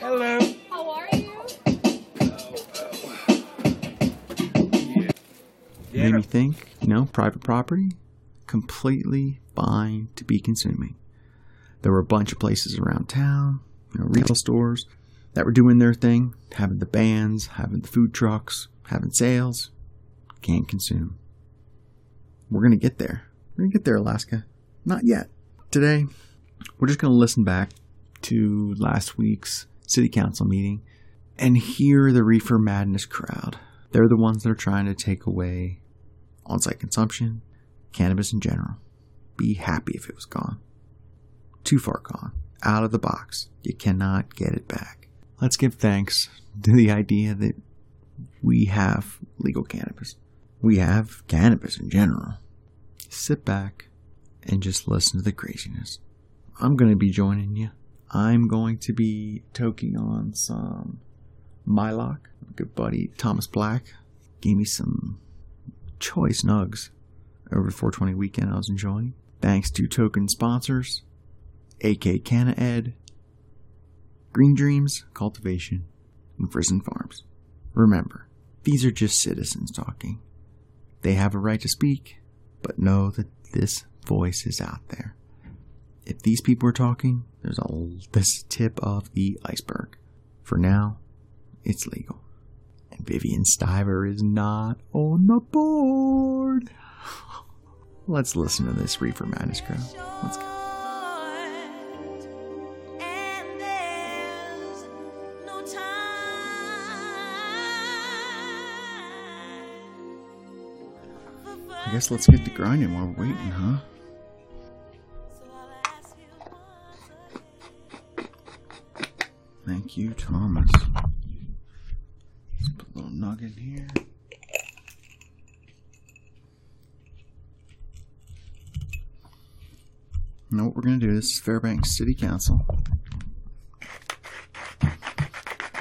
Hello. How are you? Made me think, you know, private property, completely fine to be consuming. There were a bunch of places around town, you know, retail stores, that were doing their thing, having the bands, having the food trucks, having sales. Can't consume. We're going to get there. We're going to get there, Alaska. Not yet. Today, we're just going to listen back to last week's city council meeting and hear the Reefer Madness crowd. They're the ones that are trying to take away on-site consumption, cannabis in general. Be happy if it was gone. Too far gone. Out of the box. You cannot get it back. Let's give thanks to the idea that we have legal cannabis. We have cannabis in general. Sit back and just listen to the craziness. I'm going to be joining you. I'm going to be toking on some Mylock. My good buddy Thomas Black gave me some choice nugs over the four twenty weekend I was enjoying. Thanks to token sponsors, A K Canna Ed, Green Dreams Cultivation, and Frizzen Farms. Remember, these are just citizens talking. They have a right to speak, but know that this voice is out there. If these people are talking, there's a this tip of the iceberg. For now, it's legal. And Vivian Stiver is not on the board. Let's listen to this Reefer Madness crowd. Let's go. I guess let's get to grinding while we're waiting, huh? Thank you, Thomas. Let's put a little nug in here. You know what we're going to do? This is Fairbanks City Council.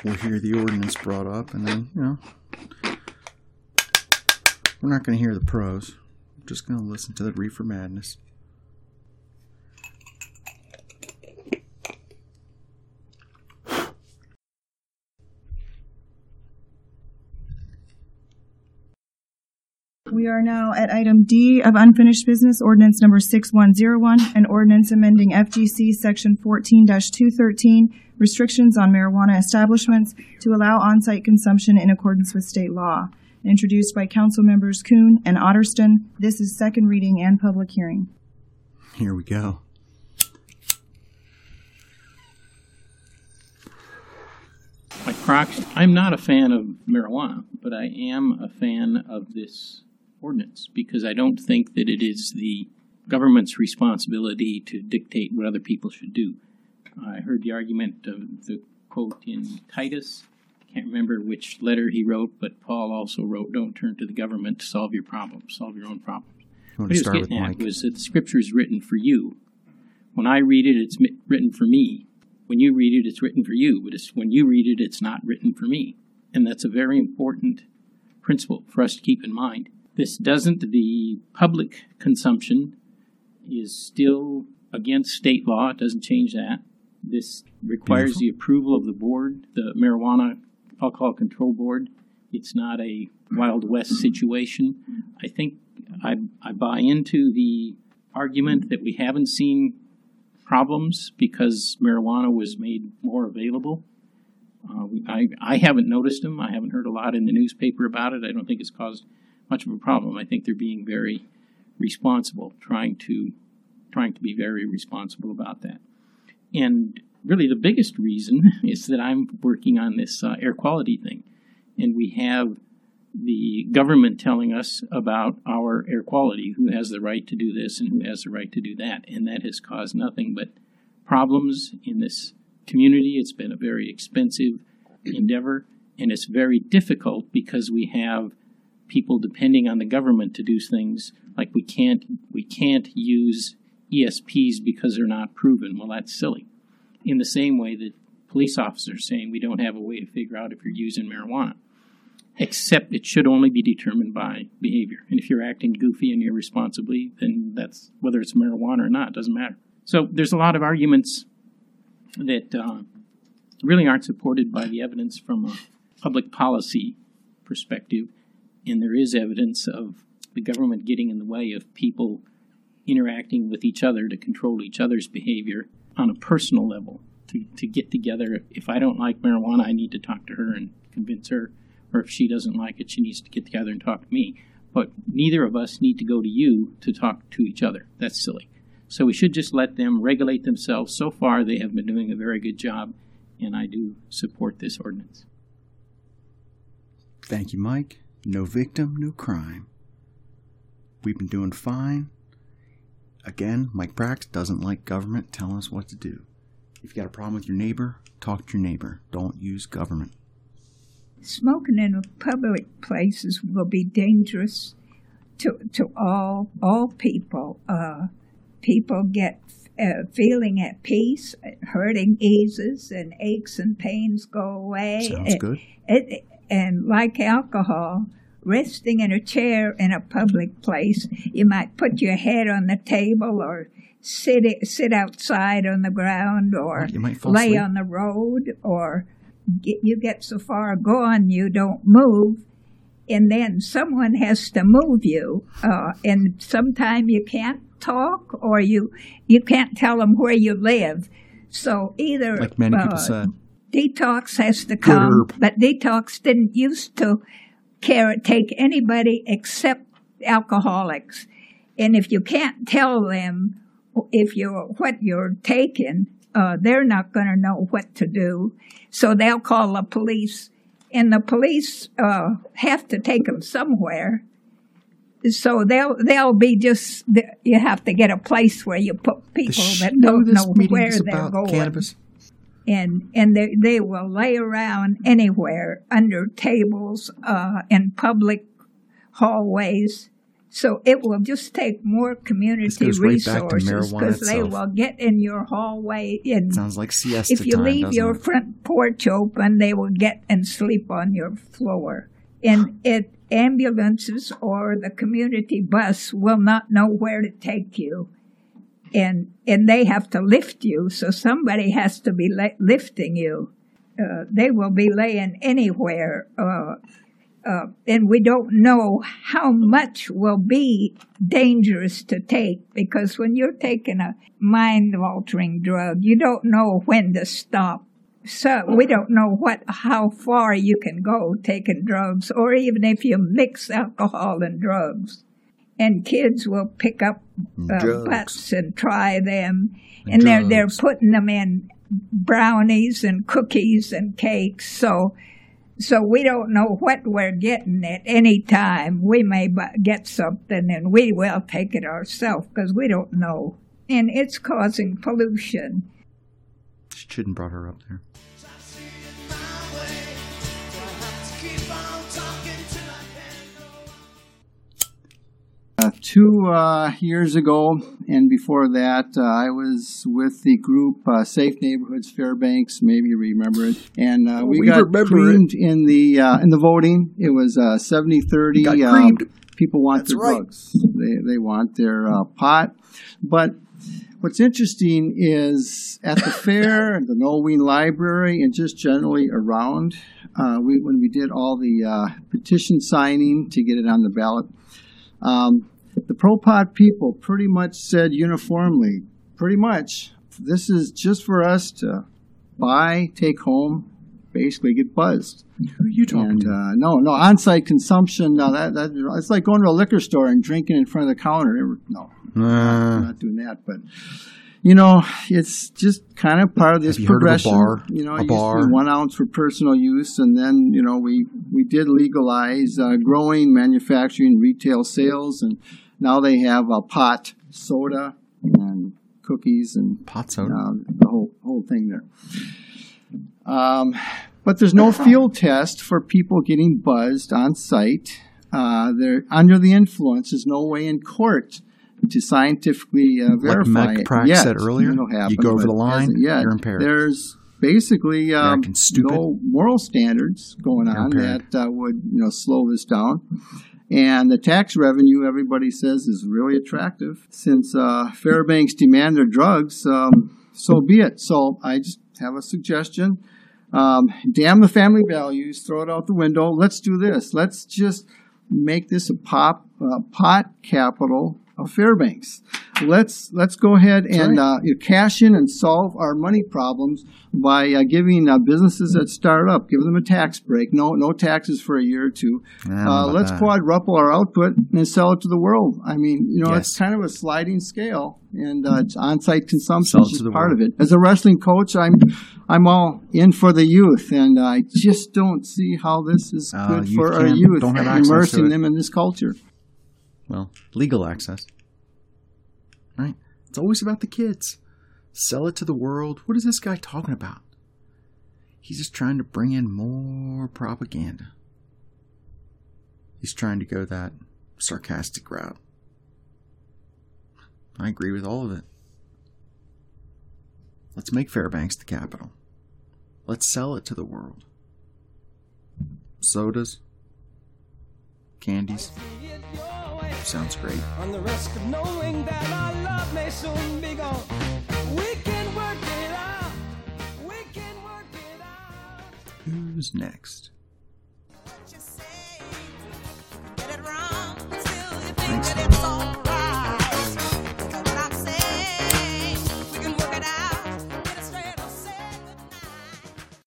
We'll hear the ordinance brought up, and then, you know, we're not going to hear the pros. We're just going to listen to the Reefer Madness. We are now at item D of unfinished business, ordinance number six one zero one, an ordinance amending F G C section fourteen dash two thirteen, restrictions on marijuana establishments to allow on-site consumption in accordance with state law. Introduced by council members Kuhn and Otterston. This is second reading and public hearing. Here we go. Like Crocs, I'm not a fan of marijuana, but I am a fan of this ordinance because I don't think that it is the government's responsibility to dictate what other people should do. I heard the argument of the quote in Titus. I can't remember which letter he wrote, but Paul also wrote, don't turn to the government to solve your problems. Solve your own problems. What he was getting at was that the scripture is written for you. When I read it, it's written for me. When you read it, it's written for you. But it's, when you read it, it's not written for me. And that's a very important principle for us to keep in mind. This doesn't, the public consumption is still against state law. It doesn't change that. This requires Beautiful. the approval of the board, the Marijuana Alcohol Control Board. It's not a Wild West situation. I think I, I buy into the argument that we haven't seen problems because marijuana was made more available. Uh, we, I, I haven't noticed them. I haven't heard a lot in the newspaper about it. I don't think it's caused much of a problem. I think they're being very responsible, trying to trying to be very responsible about that. And really the biggest reason is that I'm working on this uh, air quality thing. And we have the government telling us about our air quality, who has the right to do this and who has the right to do that. And that has caused nothing but problems in this community. It's been a very expensive endeavor, and it's very difficult because we have people depending on the government to do things like we can't we can't use E S Ps because they're not proven. Well, that's silly. In the same way that police officers saying we don't have a way to figure out if you're using marijuana. Except it should only be determined by behavior. And if you're acting goofy and irresponsibly, then that's, whether it's marijuana or not, doesn't matter. So there's a lot of arguments that uh, really aren't supported by the evidence from a public policy perspective. And there is evidence of the government getting in the way of people interacting with each other to control each other's behavior on a personal level, to, to get together. If I don't like marijuana, I need to talk to her and convince her. Or if she doesn't like it, she needs to get together and talk to me. But neither of us need to go to you to talk to each other. That's silly. So we should just let them regulate themselves. So far, they have been doing a very good job, and I do support this ordinance. Thank you, Mike. No victim, no crime. We've been doing fine. Again, Mike Brax doesn't like government telling us what to do. If you've got a problem with your neighbor, talk to your neighbor. Don't use government. Smoking in public places will be dangerous to to all all people. Uh, people get uh, feeling at peace, hurting eases, and aches and pains go away. Sounds it, good. It, and like alcohol, resting in a chair in a public place, you might put your head on the table or sit sit outside on the ground or lay asleep on the road or. Get, you get so far gone you don't move, and then someone has to move you, uh, and sometimes you can't talk or you you can't tell them where you live. So either like many people uh, said, detox has to come, herb. But detox didn't used to care take anybody except alcoholics, and if you can't tell them if you're what you're taking. Uh, they're not going to know what to do, so they'll call the police, and the police uh, have to take them somewhere. So they'll they'll be just you have to get a place where you put people the that don't know where they're going, cannabis. and and they they will lay around anywhere under tables, uh, in public hallways. So it will just take more community resources because they will get in your hallway. In, Sounds like siesta time, If you leave your it? front porch open, they will get and sleep on your floor. And it, ambulances or the community bus will not know where to take you. And and they have to lift you, so somebody has to be la- lifting you. Uh, they will be laying anywhere. Uh, uh, and we don't know how much will be dangerous to take, because when you're taking a mind-altering drug, you don't know when to stop. So we don't know what, how far you can go taking drugs, or even if you mix alcohol and drugs. And kids will pick up uh, butts and try them, and, and they're they're putting them in brownies and cookies and cakes. So, so we don't know what we're getting at any time. We may get something, and we will take it ourselves because we don't know, and it's causing pollution. She shouldn't brought her up there. Uh, two uh, years ago, and before that, uh, I was with the group uh, Safe Neighborhoods Fairbanks. Maybe you remember it. And uh, we, we got creamed it. in the uh, in the voting. It was uh, seventy thirty. Um, people want That's their right. drugs. They they want their uh, pot. But what's interesting is at the fair, the Nolween Library, and just generally around, uh, we, when we did all the uh, petition signing to get it on the ballot, um, the pro-pot people pretty much said uniformly, pretty much, this is just for us to buy, take home, basically get buzzed. Who are you talking and, to? Uh, no, no, on-site consumption. No, that, that it's like going to a liquor store and drinking in front of the counter. It, no, uh, I'm not doing that. But, you know, it's just kind of part of this have you progression. Heard of a bar? You know, a it bar? used to be one ounce for personal use, and then, you know, we, we did legalize uh, growing, manufacturing, retail sales, and now they have a pot soda and cookies and pot soda. Uh, the whole whole thing there. Um, but there's no field test for people getting buzzed on site. Uh, they're under the influence. There's no way in court to scientifically uh, verify like Mac Prack said earlier, happen, you go over the line, you're impaired. There's basically um, no moral standards going you're on impaired. that uh, would you know slow this down. And the tax revenue, everybody says, is really attractive. Since uh, Fairbanks demand their drugs, um, so be it. So I just have a suggestion. Um, damn the family values. Throw it out the window. Let's do this. Let's just make this a pop uh, pot capital of Fairbanks. Let's let's go ahead and uh, cash in and solve our money problems by uh, giving uh, businesses that start up, give them a tax break. No no taxes for a year or two. Uh, let's that. quadruple our output and sell it to the world. I mean, you know, yes. it's kind of a sliding scale, and uh, it's on-site consumption is part world. of it. As a wrestling coach, I'm I'm all in for the youth, and I just don't see how this is uh, good for our youth, immersing them in this culture. Well, legal access. Right? It's always about the kids. Sell it to the world. What is this guy talking about? He's just trying to bring in more propaganda. He's trying to go that sarcastic route. I agree with all of it. Let's make Fairbanks the capital. Let's sell it to the world. Sodas. Candies. Sounds great. On the risk of knowing that our love may soon be gone. We can work it out. We can work it out. Who's next? What you say, get it wrong till you think that it's all right. Because I'm saying we can work it out. Get it straight or say goodnight.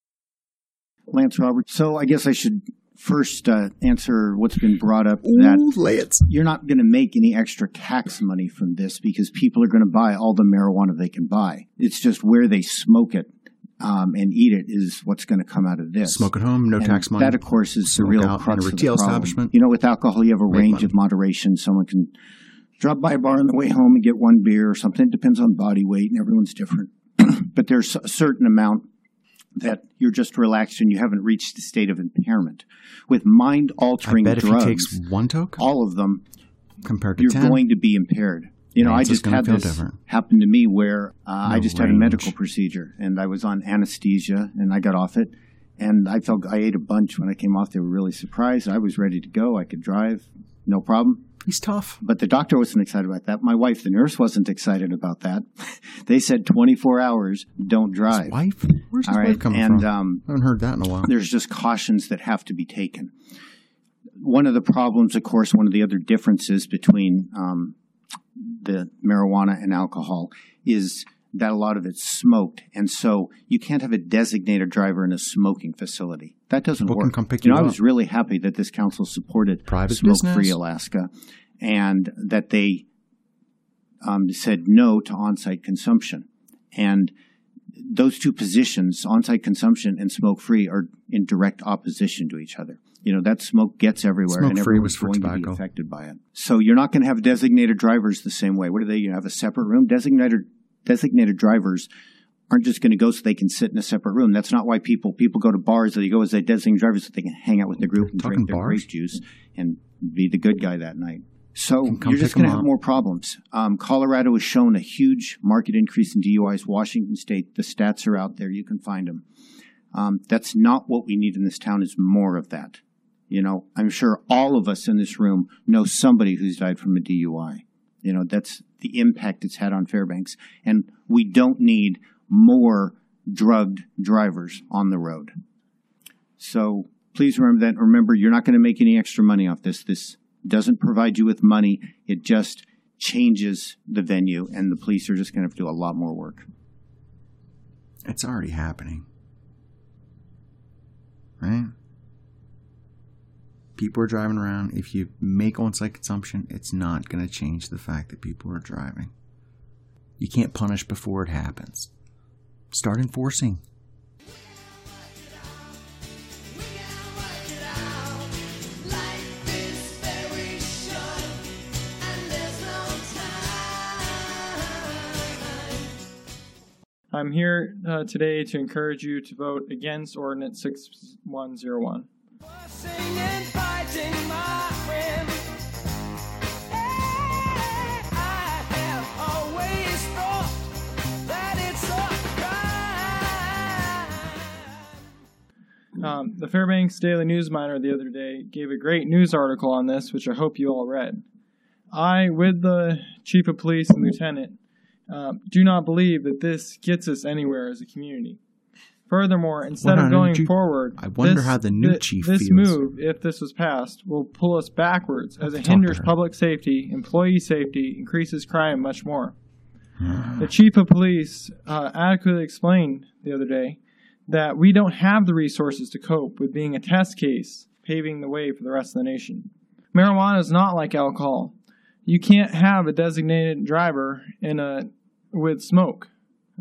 Lance Roberts. So I guess I should First, uh, answer what's been brought up, that Ooh, you're not going to make any extra tax money from this because people are going to buy all the marijuana they can buy. It's just where they smoke it um, and eat it is what's going to come out of this. Smoke at home, no and tax money. That, of course, is the real crux of the problem. Establishment. You know, with alcohol, you have a Make range money. of moderation. Someone can drop by a bar on the way home and get one beer or something. It depends on body weight, and everyone's different. But there's a certain amount that you're just relaxed and you haven't reached the state of impairment. With mind-altering drugs, I bet if he takes one toke, all of them, compared to you're ten, going to be impaired. You know, I just had this different. happen to me where uh, no I just range. had a medical procedure, and I was on anesthesia, and I got off it, and I felt I ate a bunch when I came off. They were really surprised. I was ready to go. I could drive, no problem. He's tough. But the doctor wasn't excited about that. My wife, the nurse, wasn't excited about that. They said twenty-four hours, don't drive. His wife? Where's his All right. wife coming and, from? Um, I haven't heard that in a while. There's just cautions that have to be taken. one of the problems, of course, one of the other differences between um, the marijuana and alcohol is that a lot of it's smoked, and so you can't have a designated driver in a smoking facility. That doesn't People work. Can come pick you know, up. I was really happy that this council supported Private Smoke-Free Alaska, and that they um, said no to on-site consumption. And those two positions, on-site consumption and smoke-free, are in direct opposition to each other. You know, that smoke gets everywhere, smoke and everyone's going tobacco. to be affected by it. So you're not going to have designated drivers the same way. What do they? You have a separate room. Designated designated drivers aren't just going to go so they can sit in a separate room. That's not why people people go to bars. They go as a designated driver so they can hang out with the group They're and drink their bars. grape juice and be the good guy that night. So you're just going to have more problems. Um, Colorado has shown a huge market increase in D U Is. Washington State, the stats are out there. You can find them. Um, that's not what we need in this town, is more of that. You know, I'm sure all of us in this room know somebody who's died from a D U I. You know, that's the impact it's had on Fairbanks. And we don't need more drugged drivers on the road. So please remember that. Remember, you're not going to make any extra money off this. This doesn't provide you with money. It just changes the venue, and the police are just going to have to do a lot more work. It's already happening. Right? People are driving around. If you make on-site consumption, it's not going to change the fact that people are driving. You can't punish before it happens. Start enforcing. I'm here uh, today to encourage you to vote against Ordinance six one zero one. Um, the Fairbanks Daily News Miner the other day gave a great news article on this, which I hope you all read. I, with the chief of police and lieutenant, Uh, do not believe that this gets us anywhere as a community. Furthermore, instead well, of going you, forward, I wonder this, how the new th- chief this feels. move, if this was passed, will pull us backwards as it hinders public safety, employee safety, increases crime much more. The chief of police uh, adequately explained the other day that we don't have the resources to cope with being a test case, paving the way for the rest of the nation. Marijuana is not like alcohol. You can't have a designated driver in a with smoke,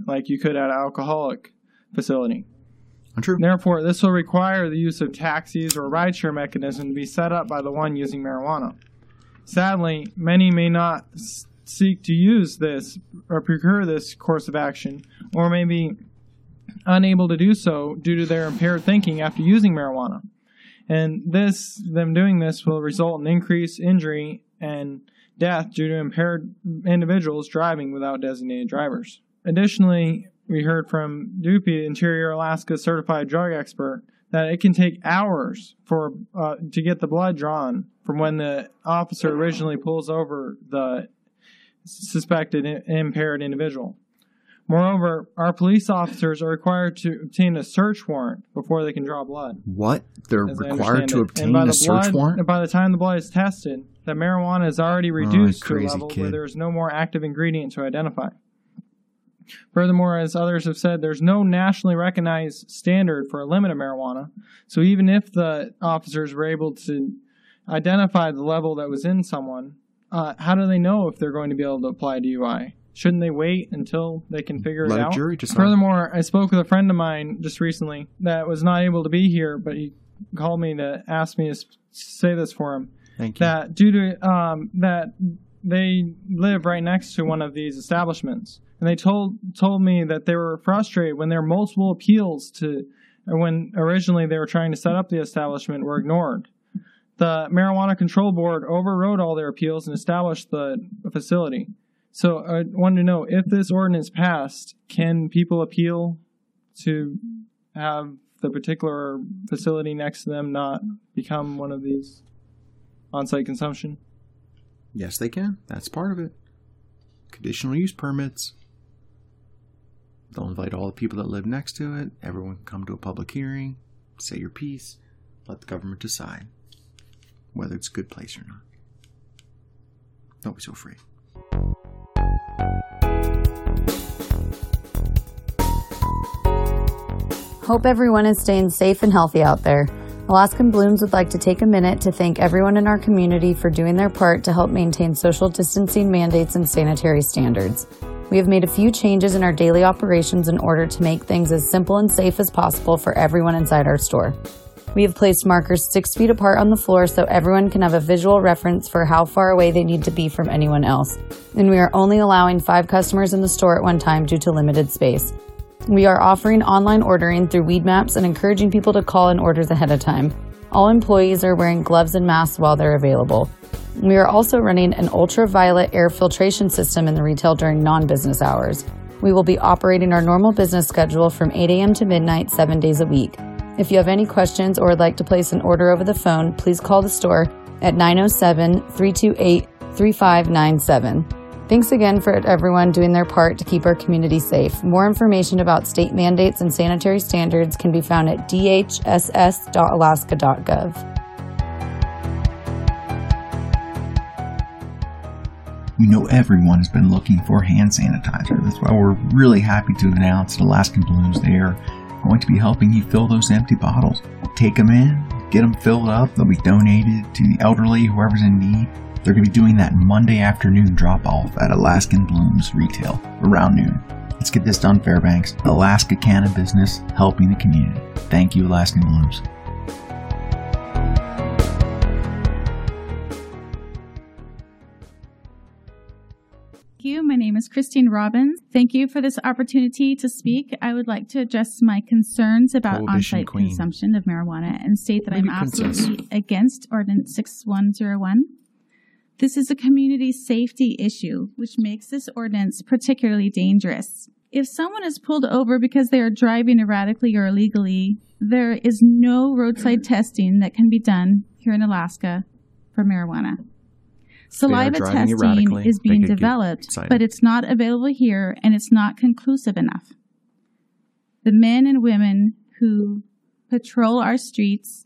like you could at an alcoholic facility. True. Therefore, this will require the use of taxis or rideshare mechanism to be set up by the one using marijuana. Sadly, many may not s- seek to use this or procure this course of action, or may be unable to do so due to their impaired thinking after using marijuana. And this, them doing this, will result in increased injury and death due to impaired individuals driving without designated drivers. Additionally, we heard from Dupi, Interior Alaska certified drug expert, that it can take hours for uh, to get the blood drawn from when the officer originally pulls over the suspected in- impaired individual. Moreover, our police officers are required to obtain a search warrant before they can draw blood. What? They're required to obtain a search warrant? And by the time the blood is tested, the marijuana is already reduced to a level where there is no more active ingredient to identify. Furthermore, as others have said, there's no nationally recognized standard for a limit of marijuana. So even if the officers were able to identify the level that was in someone, uh, how do they know if they're going to be able to apply D U I? Shouldn't they wait until they can figure Let it out? Jury decide. Furthermore, I spoke with a friend of mine just recently that was not able to be here, but he called me to ask me to say this for him. Thank you. That due to um, that they live right next to one of these establishments, and they told told me that they were frustrated when their multiple appeals to when originally they were trying to set up the establishment were ignored. The Marijuana Control Board overrode all their appeals and established the facility. So I wanted to know, if this ordinance passed, can people appeal to have the particular facility next to them not become one of these on-site consumption? Yes, they can. That's part of it. Conditional use permits. They'll invite all the people that live next to it. Everyone can come to a public hearing. Say your piece. Let the government decide. whether it's a good place or not. Don't be so afraid. Hope everyone is staying safe and healthy out there. Alaskan Blooms would like to take a minute to thank everyone in our community for doing their part to help maintain social distancing mandates and sanitary standards. We have made a few changes in our daily operations in order to make things as simple and safe as possible for everyone inside our store. We have placed markers six feet apart on the floor so everyone can have a visual reference for how far away they need to be from anyone else. And we are only allowing five customers in the store at one time due to limited space. We are offering online ordering through Weedmaps and encouraging people to call in orders ahead of time. All employees are wearing gloves and masks while they're available. We are also running an ultraviolet air filtration system in the retail during non-business hours. We will be operating our normal business schedule from eight a.m. to midnight, seven days a week. If you have any questions or would like to place an order over the phone, please call the store at nine oh seven, three two eight, three five nine seven. Thanks again for everyone doing their part to keep our community safe. More information about state mandates and sanitary standards can be found at d h s s dot alaska dot gov. We know everyone has been looking for hand sanitizer. That's why we're really happy to announce at Alaskan Blooms they are going to be helping you fill those empty bottles. Take them in, get them filled up. They'll be donated to the elderly, whoever's in need. They're going to be doing that Monday afternoon drop-off at Alaskan Blooms retail around noon. Let's get this done, Fairbanks. Alaska Canna Business, helping the community. Thank you, Alaskan Blooms. Thank you. My name is Christine Robbins. Thank you for this opportunity to speak. I would like to address my concerns about on-site queen. consumption of marijuana and state that Maybe I'm princess. absolutely against Ordinance six one zero one. This is a community safety issue, which makes this ordinance particularly dangerous. If someone is pulled over because they are driving erratically or illegally, there is no roadside testing that can be done here in Alaska for marijuana. Saliva testing is being developed, but it's not available here, and it's not conclusive enough. The men and women who patrol our streets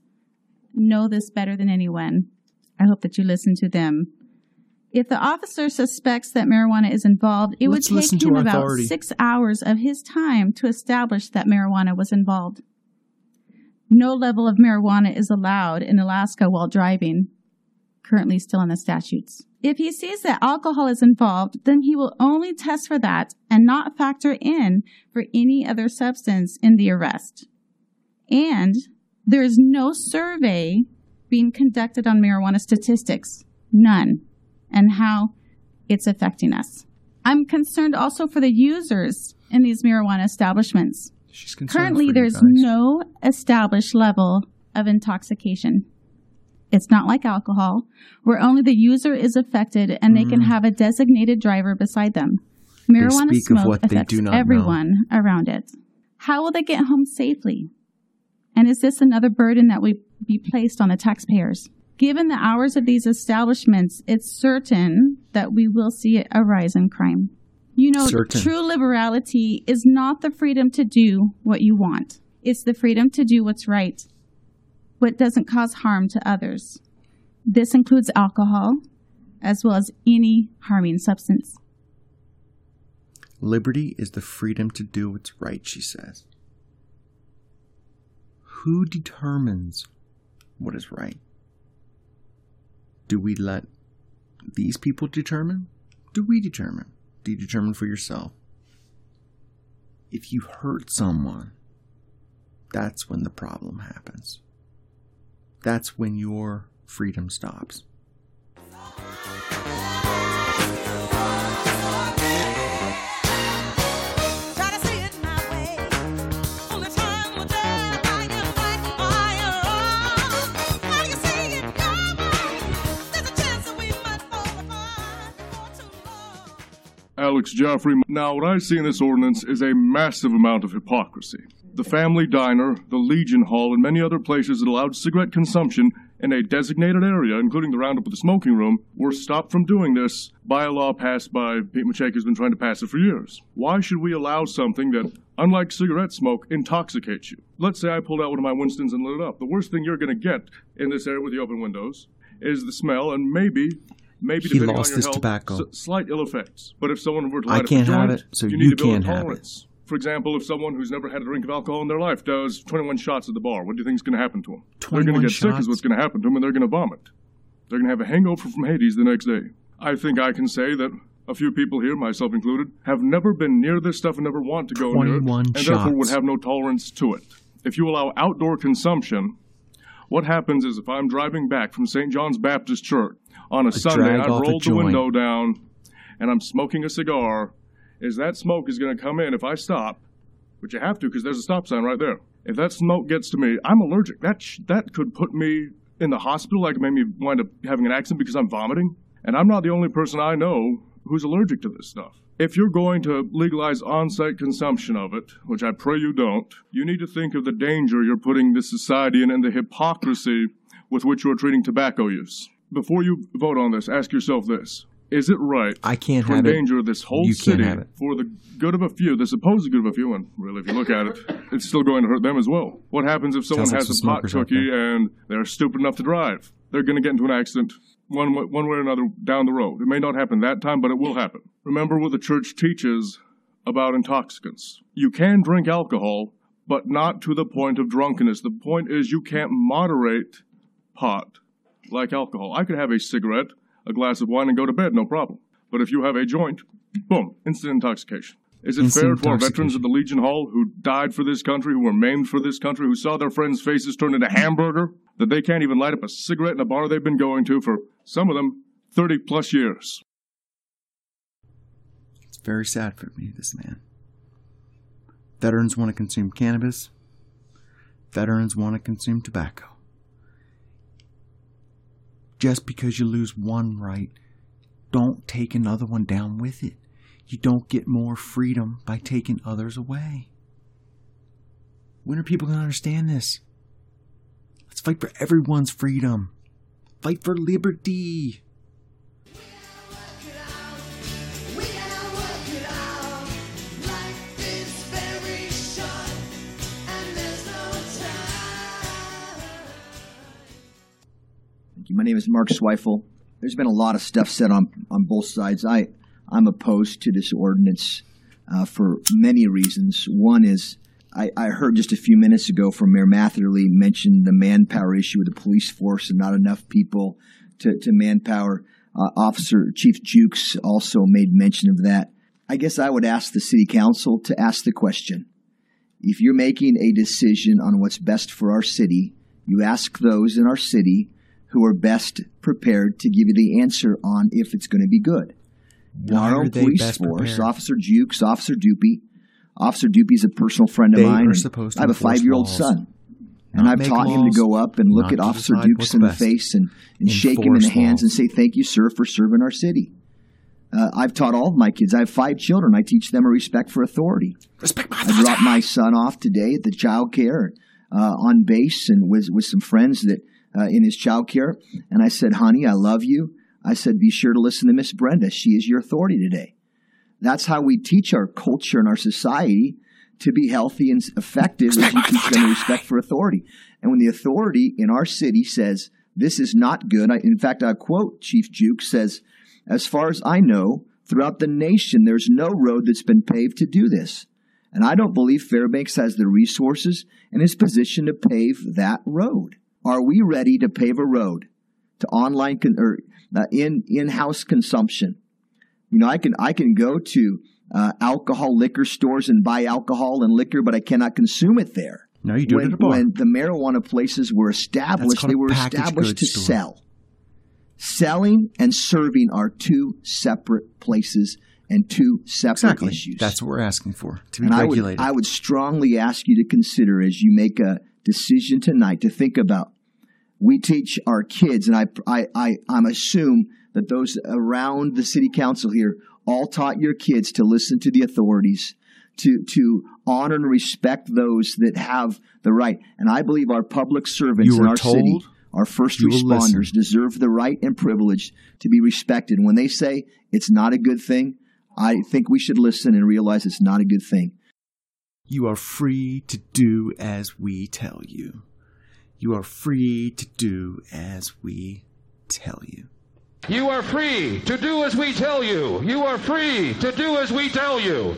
know this better than anyone. I hope that you listen to them. If the officer suspects that marijuana is involved, it would take him about six hours of his time to establish that marijuana was involved. No level of marijuana is allowed in Alaska while driving. Currently still in the statutes. If he sees that alcohol is involved, then he will only test for that and not factor in for any other substance in the arrest. And there is no survey being conducted on marijuana statistics, none, and how it's affecting us. I'm concerned also for the users in these marijuana establishments. She's concerned Currently, there's no established level of intoxication. It's not like alcohol, where only the user is affected and they mm. can have a designated driver beside them. Marijuana smoke affects everyone know. around it. How will they get home safely? And is this another burden that we be placed on the taxpayers? Given the hours of these establishments, it's certain that we will see a rise in crime. You know, true liberality is not the freedom to do what you want. It's the freedom to do what's right. What doesn't cause harm to others. This includes alcohol, as well as any harming substance. Liberty is the freedom to do what's right, she says. Who determines what is right? Do we let these people determine? Do we determine? Do you determine for yourself? If you hurt someone, that's when the problem happens. That's when your freedom stops. Alex Joffrey. Now, what I see in this ordinance is a massive amount of hypocrisy. The Family Diner, the Legion Hall, and many other places that allowed cigarette consumption in a designated area, including the roundup of the smoking room, were stopped from doing this by a law passed by Pete Macheck, who's been trying to pass it for years. Why should we allow something that, unlike cigarette smoke, intoxicates you? Let's say I pulled out one of my Winstons and lit it up. The worst thing you're going to get in this area with the open windows is the smell, and maybe, maybe depending on your health, s- slight ill effects. But if someone were to light I can't a joint, have it, so you, you need to build tolerance. For example, if someone who's never had a drink of alcohol in their life does twenty-one shots at the bar, what do you think is going to happen to them? They're going to get shots? sick is what's going to happen to them, and they're going to vomit. They're going to have a hangover from Hades the next day. I think I can say that a few people here, myself included, have never been near this stuff and never want to go near it, and shots. therefore would have no tolerance to it. If you allow outdoor consumption, what happens is if I'm driving back from Saint John's Baptist Church on a, a Sunday, and I've rolled the window down, and I'm smoking a cigar, is that smoke is going to come in if I stop, which you have to because there's a stop sign right there. If that smoke gets to me, I'm allergic. That sh- that could put me in the hospital. That could make me wind up having an accident because I'm vomiting. And I'm not the only person I know who's allergic to this stuff. If you're going to legalize on-site consumption of it, which I pray you don't, you need to think of the danger you're putting this society in and the hypocrisy with which you're treating tobacco use. Before you vote on this, ask yourself this. Is it right I can't to have endanger it. this whole you city for the good of a few, the supposed good of a few, and really if you look at it, it's still going to hurt them as well. What happens if someone Sounds has like a pot cookie and they're stupid enough to drive? They're going to get into an accident one way, one way or another down the road. It may not happen that time, but it will happen. Remember what the church teaches about intoxicants. You can drink alcohol, but not to the point of drunkenness. The point is you can't moderate pot like alcohol. I could have a cigarette, a glass of wine, and go to bed, no problem. But if you have a joint, boom, instant intoxication. Is it instant fair to our veterans of the Legion Hall who died for this country, who were maimed for this country, who saw their friends' faces turn into hamburger, that they can't even light up a cigarette in a bar they've been going to for, some of them, thirty-plus years? It's very sad for me, this man. Veterans want to consume cannabis. Veterans want to consume tobacco. Just because you lose one right, don't take another one down with it. You don't get more freedom by taking others away. When are people going to understand this? Let's fight for everyone's freedom. Fight for liberty. My name is Mark Zweifel. There's been a lot of stuff said on, on both sides. I, I'm opposed to this ordinance uh, for many reasons. One is I, I heard just a few minutes ago from Mayor Matherly mention the manpower issue with the police force and not enough people to, to manpower. Uh, Officer Chief Jukes also made mention of that. I guess I would ask the city council to ask the question. If you're making a decision on what's best for our city, you ask those in our city who are best prepared to give you the answer on if it's going to be good. Why Our own police force, prepared? Officer Jukes, Officer Doopey. Officer Doopey's a personal friend of they mine. I have a five-year-old laws. son, and I've taught him to go up and look at Officer Jukes in the face and, and shake him in the hands laws. and say, thank you, sir, for serving our city. Uh, I've taught all of my kids. I have five children. I teach them a respect for authority. Respect my I dropped my son off today at the child care uh, on base and with, with some friends that Uh, in his child care, and I said, honey, I love you. I said, be sure to listen to Miss Brenda. She is your authority today. That's how we teach our culture and our society to be healthy and effective, is you teach them respect for authority. And when the authority in our city says, this is not good, I, in fact, I quote Chief Jukes, says, as far as I know, throughout the nation, there's no road that's been paved to do this. And I don't believe Fairbanks has the resources and is positioned to pave that road. Are we ready to pave a road to online con- or uh, in in-house consumption? You know, I can I can go to uh, alcohol liquor stores and buy alcohol and liquor, but I cannot consume it there. No, you do when, it at a bar. When the marijuana places were established, they were established to store. sell. Selling and serving are two separate places and two separate exactly. issues. That's what we're asking for, to be and regulated. I would, I would strongly ask you to consider as you make a decision tonight to think about. We teach our kids, and I, I, I, I'm assume that those around the city council here all taught your kids to listen to the authorities, to to honor and respect those that have the right. And I believe our public servants in our city, our first responders, deserve the right and privilege to be respected. When they say it's not a good thing, I think we should listen and realize it's not a good thing. You are free to do as we tell you. You are free to do as we tell you. You are free to do as we tell you. You are free to do as we tell you.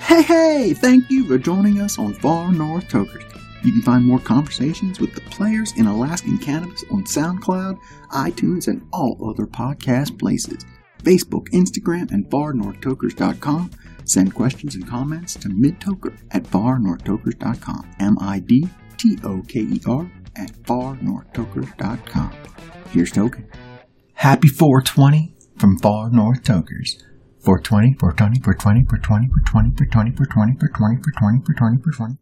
Hey, hey! Thank you for joining us on Far North Tokers. You can find more conversations with the players in Alaskan Cannabis on SoundCloud, iTunes, and all other podcast places. Facebook, Instagram, and far north tokers dot com. Send questions and comments to midtoker at far north tokers dot com. M I D T O K E R at far north tokers dot com. Here's Token. Happy four twenty from Far North Tokers. four twenty, four twenty, four twenty, four twenty, four twenty, four twenty, four twenty, four twenty, four twenty, four twenty, four twenty, four twenty.